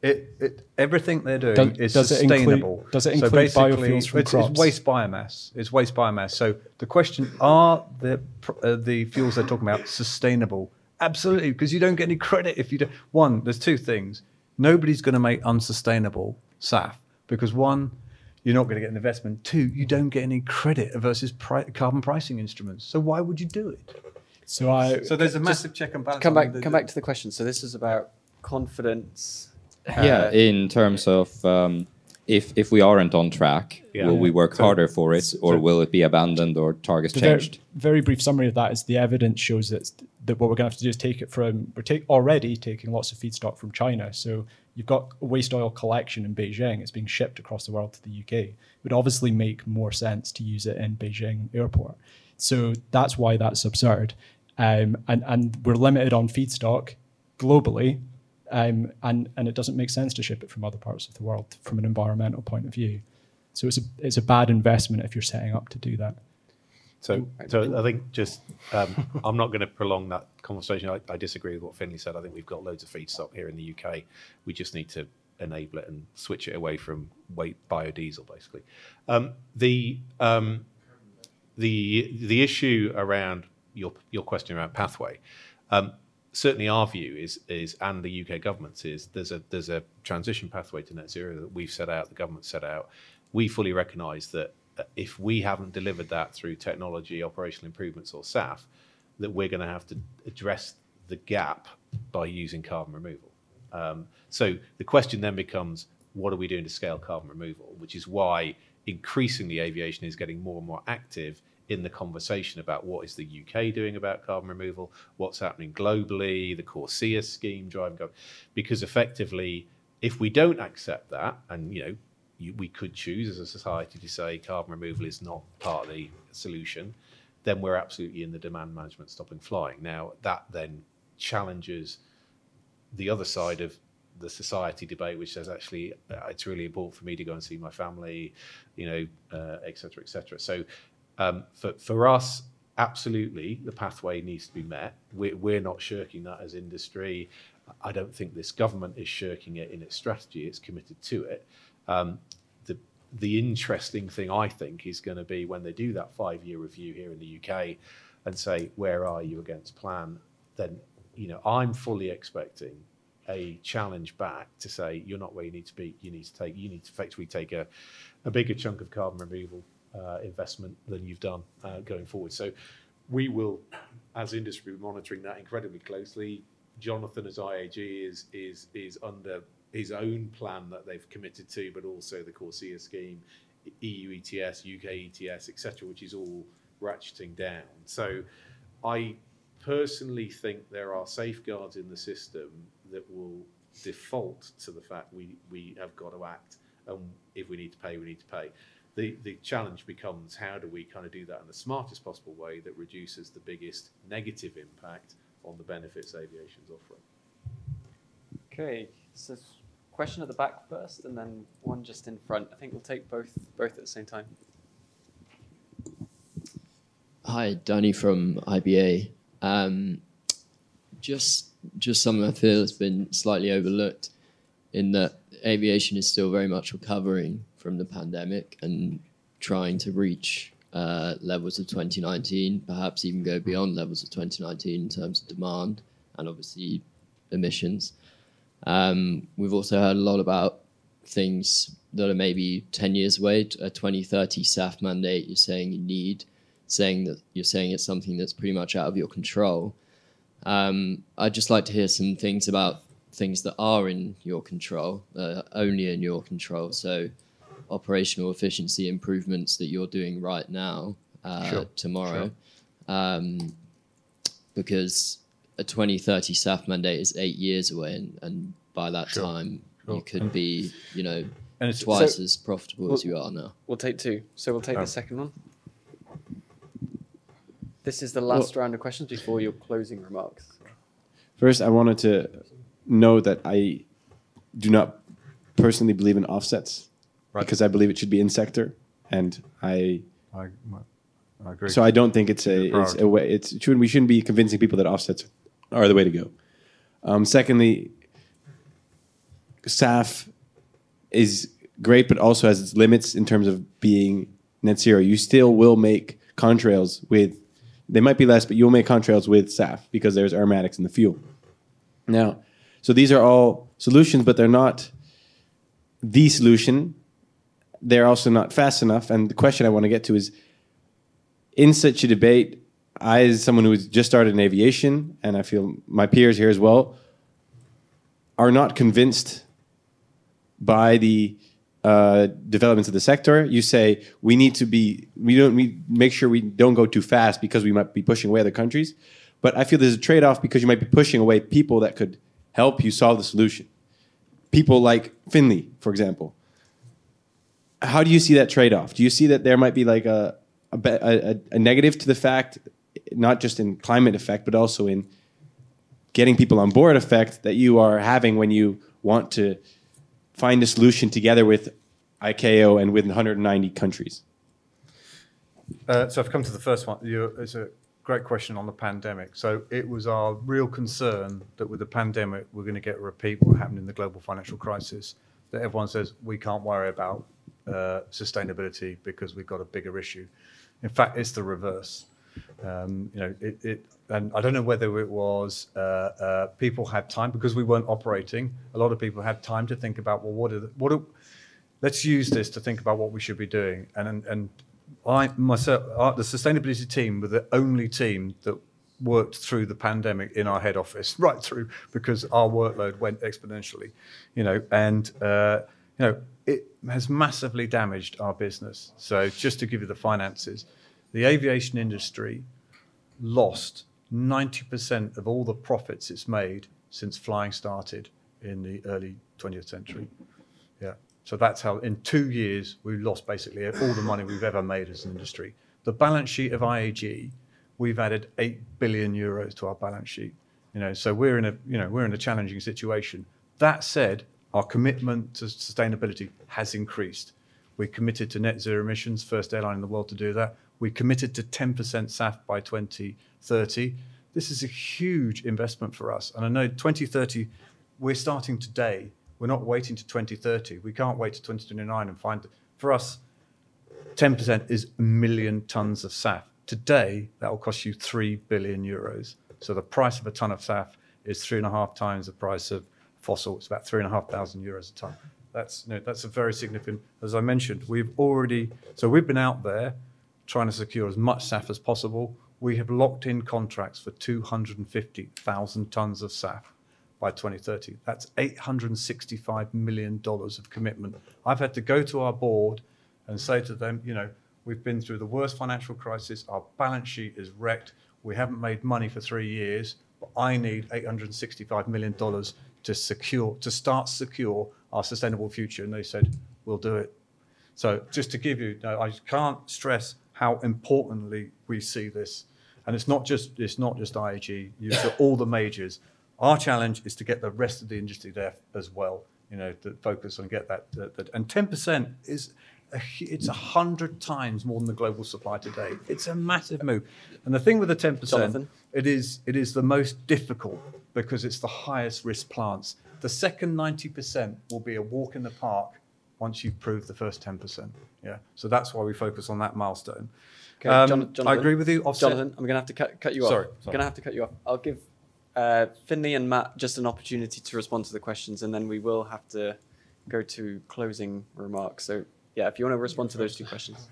It, it, everything they're doing does, is does sustainable. It include, does it include so biofuels from it's, crops? It's waste biomass. It's waste biomass. So the question, are the uh, the fuels they're talking about sustainable? Absolutely, because you don't get any credit if you don't. One, there's two things. Nobody's going to make unsustainable S A F because one, you're not going to get an investment. Two, you don't get any credit versus pri- carbon pricing instruments. So why would you do it? So I. So there's a massive check and balance. Come back. The, come back to the question. So this is about confidence. Uh, yeah, in terms of um, if if we aren't on track, yeah. will we work so, harder for it, or so, will it be abandoned or targets changed? Very, very brief summary of that is the evidence shows that that what we're going to have to do is take it from. We're take, already taking lots of feedstock from China, so. You've got a waste oil collection in Beijing. It's being shipped across the world to the U K. It would obviously make more sense to use it in Beijing airport. So that's why that's absurd. Um, and, and we're limited on feedstock globally, um, and, and it doesn't make sense to ship it from other parts of the world from an environmental point of view. So it's a, it's a bad investment if you're setting up to do that. So, so I think just, um, I'm not going to prolong that conversation. I, I disagree with what Finlay said. I think we've got loads of feedstock here in the U K. We just need to enable it and switch it away from weight biodiesel, basically. Um, the, um, the, the issue around your, your question around pathway, um, certainly our view is, is, and the U K government's is, there's a, there's a transition pathway to net zero that we've set out, the government set out. We fully recognise that if we haven't delivered that through technology, operational improvements or S A F, that we're going to have to address the gap by using carbon removal. Um, so the question then becomes, what are we doing to scale carbon removal? Which is why increasingly aviation is getting more and more active in the conversation about what is the U K doing about carbon removal, what's happening globally, the CORSIA scheme, driving, because effectively, if we don't accept that, and you know, we could choose as a society to say carbon removal is not part of the solution, then we're absolutely in the demand management stopping flying. Now, that then challenges the other side of the society debate, which says, actually, uh, it's really important for me to go and see my family, you know, uh, et cetera, et cetera. So um, for, for us, absolutely, the pathway needs to be met. We're, we're not shirking that as industry. I don't think this government is shirking it in its strategy. It's committed to it. Um, the, the interesting thing, I think, is going to be when they do that five-year review here in the U K and say, where are you against plan? Then, you know, I'm fully expecting a challenge back to say, you're not where you need to be. You need to take, you need to effectively take a, a bigger chunk of carbon removal uh, investment than you've done uh, going forward. So we will, as industry, be monitoring that incredibly closely. Jonathan, as I A G, is, is, is under his own plan that they've committed to, but also the CORSIA scheme, E U E T S, U K E T S, et cetera, which is all ratcheting down. So I personally think there are safeguards in the system that will default to the fact we, we have got to act, and if we need to pay, we need to pay. The, the challenge becomes, how do we kind of do that in the smartest possible way that reduces the biggest negative impact on the benefits aviation's offering? Okay, so question at the back first, and then one just in front. I think we'll take both both at the same time. Hi, Danny from I B A. Um, just just something I feel has been slightly overlooked, in that aviation is still very much recovering from the pandemic and trying to reach uh, levels of twenty nineteen, perhaps even go beyond levels of twenty nineteen in terms of demand and obviously emissions. Um, we've also heard a lot about things that are maybe ten years away, a twenty thirty S A F mandate you're saying you need, saying that you're saying it's something that's pretty much out of your control. Um, I'd just like to hear some things about things that are in your control, uh, only in your control. So operational efficiency improvements that you're doing right now, uh, sure. tomorrow, sure. Um, because a twenty thirty S A F mandate is eight years away, and, and by that sure. time sure. you could be, you know, and twice so as profitable we'll, as you are now. We'll take two. So we'll take oh. the second one. This is the last well, round of questions before your closing remarks. First, I wanted to note that I do not personally believe in offsets, right. because I believe it should be in sector, and I... I, I agree. So I don't think it's a, it's a way... It's, it shouldn't, we shouldn't be convincing people that offsets are the way to go. Um, secondly, S A F is great, but also has its limits in terms of being net zero. You still will make contrails with... They might be less, but you'll make contrails with S A F because there's aromatics in the fuel. Now, so these are all solutions, but they're not the solution. They're also not fast enough. And the question I want to get to is, in such a debate, I, as someone who has just started in aviation, and I feel my peers here as well, are not convinced by the uh, developments of the sector. You say, we need to be, we don't we make sure we don't go too fast because we might be pushing away other countries. But I feel there's a trade-off, because you might be pushing away people that could help you solve the solution. People like Finlay, for example. How do you see that trade-off? Do you see that there might be like a A, a, a negative to the fact, not just in climate effect, but also in getting people on board effect that you are having when you want to find a solution together with I C A O and with one hundred ninety countries? Uh, so I've come to the first one. You, it's a great question on the pandemic. So it was our real concern that with the pandemic, we're going to get a repeat what happened in the global financial crisis, that everyone says we can't worry about uh, sustainability because we've got a bigger issue. In fact, it's the reverse. Um, you know, it, it, and I don't know whether it was uh, uh, people had time because we weren't operating. A lot of people had time to think about, well, what are the, what? Are, let's use this to think about what we should be doing. And and, and I myself, our, the sustainability team, were the only team that worked through the pandemic in our head office right through because our workload went exponentially. You know, and uh, you know, it has massively damaged our business. So just to give you the finances. The aviation industry lost ninety percent of all the profits it's made since flying started in the early twentieth century. Yeah, so that's how in two years we lost basically all the money we've ever made as an industry. The balance sheet of I A G, we've added eight billion euros to our balance sheet. You know, so we're in a you know we're in a challenging situation. That said, our commitment to sustainability has increased. We're committed to net zero emissions, first airline in the world to do that. We committed to ten percent S A F by twenty thirty. This is a huge investment for us. And I know twenty thirty, we're starting today. We're not waiting to twenty thirty. We can't wait to twenty twenty-nine and find it. For us, ten percent is a million tons of S A F. Today, that will cost you three billion euros. So the price of a ton of S A F is three and a half times the price of fossil. It's about three and a half thousand euros a ton. That's, you know, that's a very significant, as I mentioned, we've already, so we've been out there trying to secure as much S A F as possible. We have locked in contracts for two hundred fifty thousand tons of S A F by twenty thirty. That's eight hundred sixty-five million dollars of commitment. I've had to go to our board and say to them, you know, we've been through the worst financial crisis. Our balance sheet is wrecked. We haven't made money for three years, but I need eight hundred sixty-five million dollars to secure, to start secure our sustainable future. And they said, we'll do it. So just to give you, no, I can't stress how importantly we see this. And it's not just it's not just I A G, you see all the majors. Our challenge is to get the rest of the industry there as well, you know, to focus on get that. that, that. And ten percent is, a, it's one hundred times more than the global supply today. It's a massive move. And the thing with the ten percent, Jonathan, it is it is the most difficult because it's the highest risk plants. The second ninety percent will be a walk in the park once you've proved the first ten percent, yeah. So that's why we focus on that milestone. Okay, um, Jonathan, I agree with you. Offset. Jonathan, I'm going to have to cut, cut you off. Sorry, sorry. I'm going to have to cut you off. I'll give uh, Finlay and Matt just an opportunity to respond to the questions, and then we will have to go to closing remarks. So, yeah, if you want to respond to those two questions.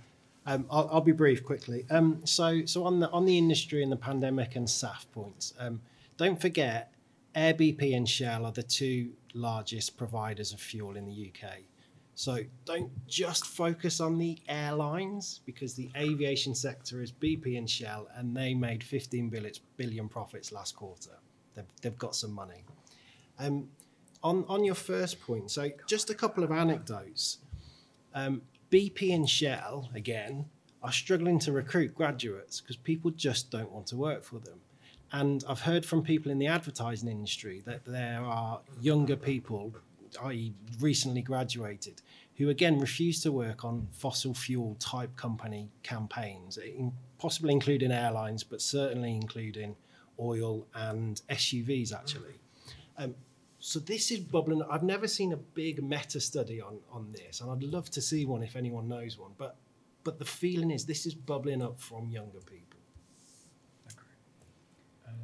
Um, I'll, I'll be brief quickly. Um, so so on the, on the industry and the pandemic and S A F points, um, don't forget Air B P and Shell are the two largest providers of fuel in the U K. So don't just focus on the airlines because the aviation sector is B P and Shell and they made fifteen billion profits last quarter. They've, they've got some money. Um, on, on your first point, so just a couple of anecdotes. Um, B P and Shell, again, are struggling to recruit graduates because people just don't want to work for them. And I've heard from people in the advertising industry that there are younger people, that is recently graduated, who again refuse to work on fossil fuel type company campaigns, possibly including airlines, but certainly including oil and S U Vs actually. Um, so this is bubbling. I've never seen a big meta study on, on this, and I'd love to see one if anyone knows one, but, but the feeling is this is bubbling up from younger people. Um,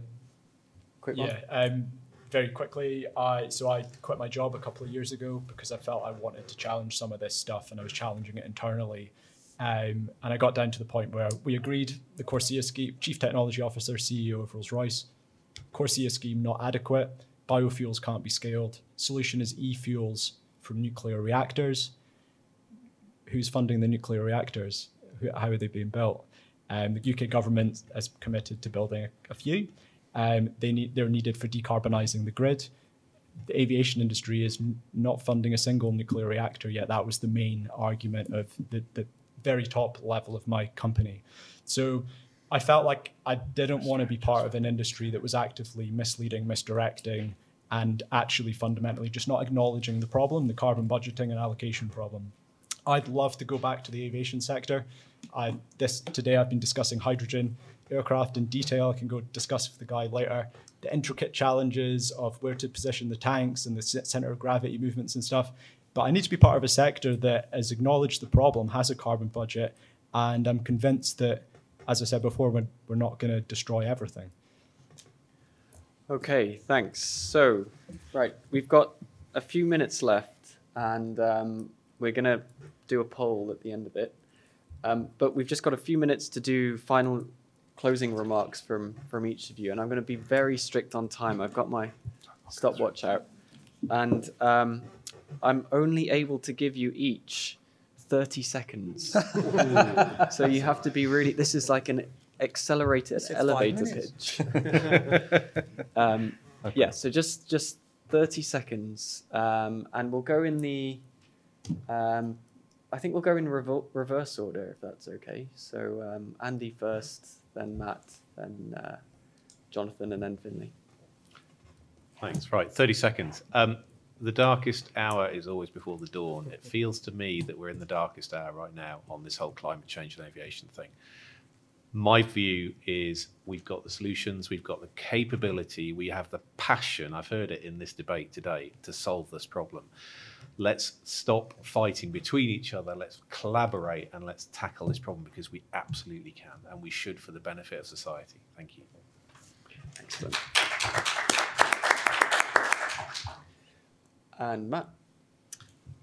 Quick one. Yeah, um, Very quickly, I, so I quit my job a couple of years ago because I felt I wanted to challenge some of this stuff and I was challenging it internally. Um, and I got down to the point where we agreed the CORSIA scheme, Chief Technology Officer, C E O of Rolls-Royce, CORSIA scheme not adequate, biofuels can't be scaled, solution is e-fuels from nuclear reactors. Who's funding the nuclear reactors? How are they being built? Um, the U K government has committed to building a few. Um, they need, they're needed for decarbonising the grid. The aviation industry is n- not funding a single nuclear reactor yet. That was the main argument of the, the very top level of my company. So I felt like I didn't want to be part of an industry that was actively misleading, misdirecting, and actually fundamentally just not acknowledging the problem, the carbon budgeting and allocation problem. I'd love to go back to the aviation sector. I, this today I've been discussing hydrogen aircraft in detail. I can go discuss with the guy later the intricate challenges of where to position the tanks and the center of gravity movements and stuff. But I need to be part of a sector that has acknowledged the problem, has a carbon budget, and I'm convinced that, as I said before, we're, we're not going to destroy everything. Okay, thanks. So, right, we've got a few minutes left, and um, we're going to do a poll at the end of it. Um, but we've just got a few minutes to do final closing remarks from, from each of you, and I'm going to be very strict on time. I've got my stopwatch out. And... Um, I'm only able to give you each thirty seconds. So you have to be really, this is like an accelerated it's elevator pitch. um, okay. Yeah, so just just thirty seconds. Um, and we'll go in the, um, I think we'll go in revo- reverse order, if that's okay. So um, Andy first, then Matt, then uh, Jonathan, and then Finlay. Thanks, right, thirty seconds. Um, The darkest hour is always before the dawn. It feels to me that we're in the darkest hour right now on this whole climate change and aviation thing. My view is we've got the solutions, we've got the capability, we have the passion, I've heard it in this debate today, to solve this problem. Let's stop fighting between each other, let's collaborate, and let's tackle this problem because we absolutely can, and we should for the benefit of society. Thank you. Excellent. And Matt?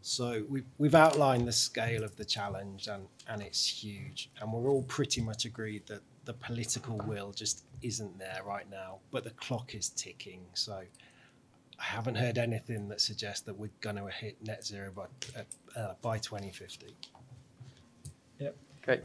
So we've, we've outlined the scale of the challenge, and, and it's huge. And we're all pretty much agreed that the political will just isn't there right now, but the clock is ticking. So I haven't heard anything that suggests that we're going to hit net zero by, uh, by twenty fifty. Yep. Great.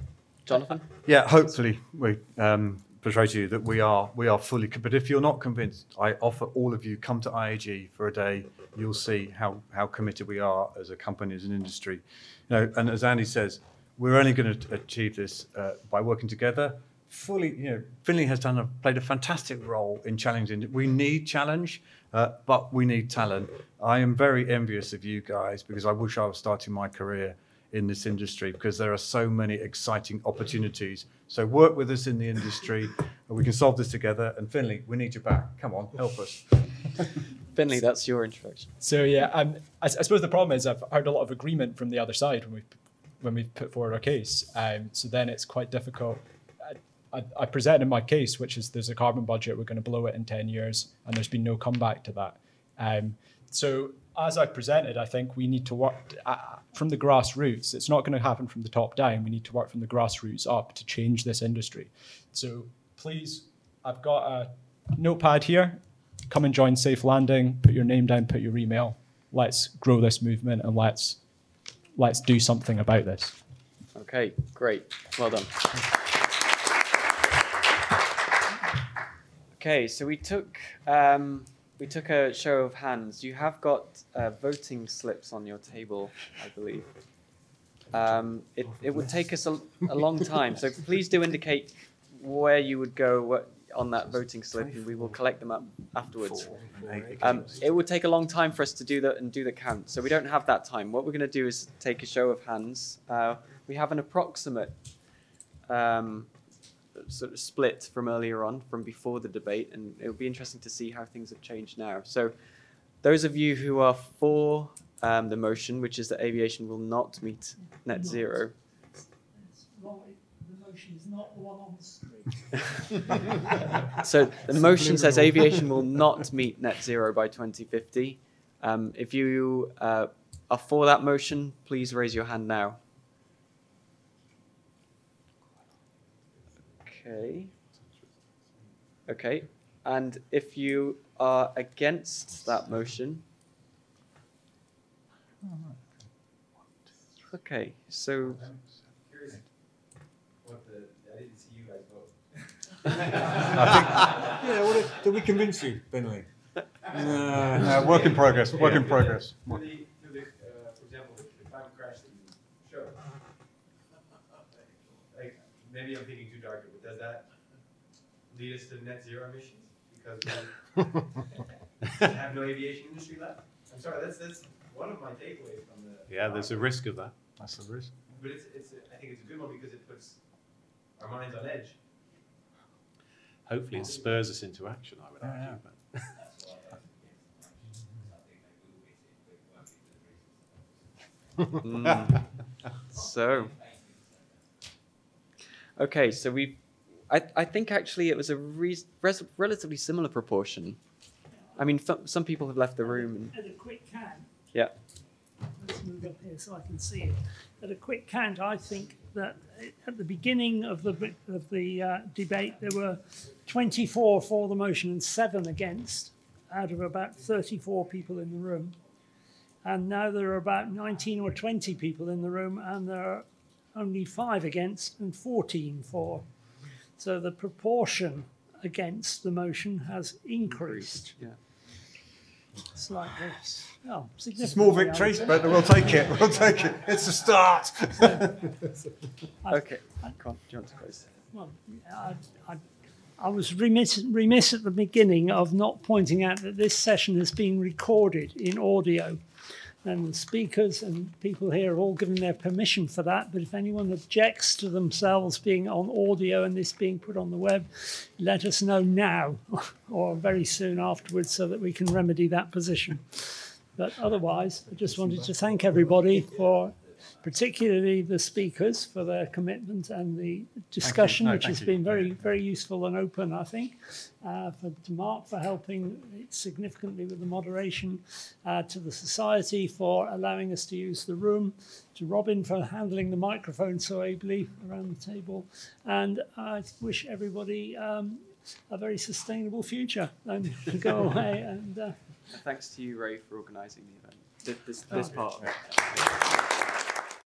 Jonathan? Yeah, hopefully we um, persuade you that we are, we are fully, but if you're not convinced, I offer all of you, come to I A G for a day. You'll see how, how committed we are as a company, as an industry. You know, and as Andy says, we're only going to achieve this uh, by working together. Fully, you know, Finlay has done a, played a fantastic role in challenging. We need challenge, uh, but we need talent. I am very envious of you guys because I wish I was starting my career in this industry because there are so many exciting opportunities. So work with us in the industry, and we can solve this together. And Finlay, we need you back. Come on, help us. Finlay, that's your introduction. So yeah, um, I, I suppose the problem is I've heard a lot of agreement from the other side when we when we put forward our case. Um, so then it's quite difficult. I, I, I presented my case, which is there's a carbon budget, we're going to blow it in ten years, and there's been no comeback to that. Um, so as I presented, I think we need to work uh, from the grassroots. It's not going to happen from the top down. We need to work from the grassroots up to change this industry. So please, I've got a notepad here. Come and join Safe Landing, put your name down, put your email. Let's grow this movement and let's let's do something about this. Okay, great. Well done. Okay, so we took um, we took a show of hands. You have got uh, voting slips on your table, I believe. Um, it, it would take us a, a long time, so please do indicate where you would go, what, on that voting slip, and we will collect them up afterwards. Um, it would take a long time for us to do that and do the count, so we don't have that time. What we're going to do is take a show of hands. Uh, we have an approximate um, sort of split from earlier on, from before the debate, and it'll be interesting to see how things have changed now. So those of you who are for um, the motion, which is that aviation will not meet net zero. Is not the one on the street. So the motion says aviation will not meet net zero by twenty fifty. Um, if you uh, are for that motion, please raise your hand now. Okay. Okay. And if you are against that motion. Okay. So. I think, yeah, well, did we convince you, Finlay? No, no, work in progress, work in progress. For example, the climate crash that you showed, like, maybe I'm thinking too darkly, but does that lead us to net zero emissions? Because we have no aviation industry left? I'm sorry, that's, that's one of my takeaways from the... Yeah, there's a risk of that. That's the risk. But it's, it's, I think it's a good one because it puts our minds on edge. Hopefully it spurs us into action, I would yeah, argue. Yeah. But mm. So, okay, so we, I, I think actually it was a re res relatively similar proportion. I mean, some people have left the room. And at a quick count. Yeah. Let's move up here so I can see it. At a quick count, I think that at the beginning of the of the uh, debate, there were twenty-four for the motion and seven against, out of about thirty-four people in the room. And now there are about nineteen or twenty people in the room, and there are only five against and fourteen for. So the proportion against the motion has increased. Yeah. Slightly. Well, small victories, but we'll take it. We'll take it. It's a start. So, okay. I, I, well, I, I, I was remiss, remiss at the beginning of not pointing out that this session is being recorded in audio. And the speakers and people here have all given their permission for that. But if anyone objects to themselves being on audio and this being put on the web, let us know now or very soon afterwards so that we can remedy that position. But otherwise, I just wanted to thank everybody for, particularly the speakers, for their commitment and the discussion, no, which has you. been very, very useful and open, I think. Uh, for, to Mark for helping significantly with the moderation, uh, to the Society for allowing us to use the room, to Robin for handling the microphone so ably around the table. And I wish everybody um, a very sustainable future and to go away. And uh, thanks to you, Ray, for organising the event, this, this, this part of it.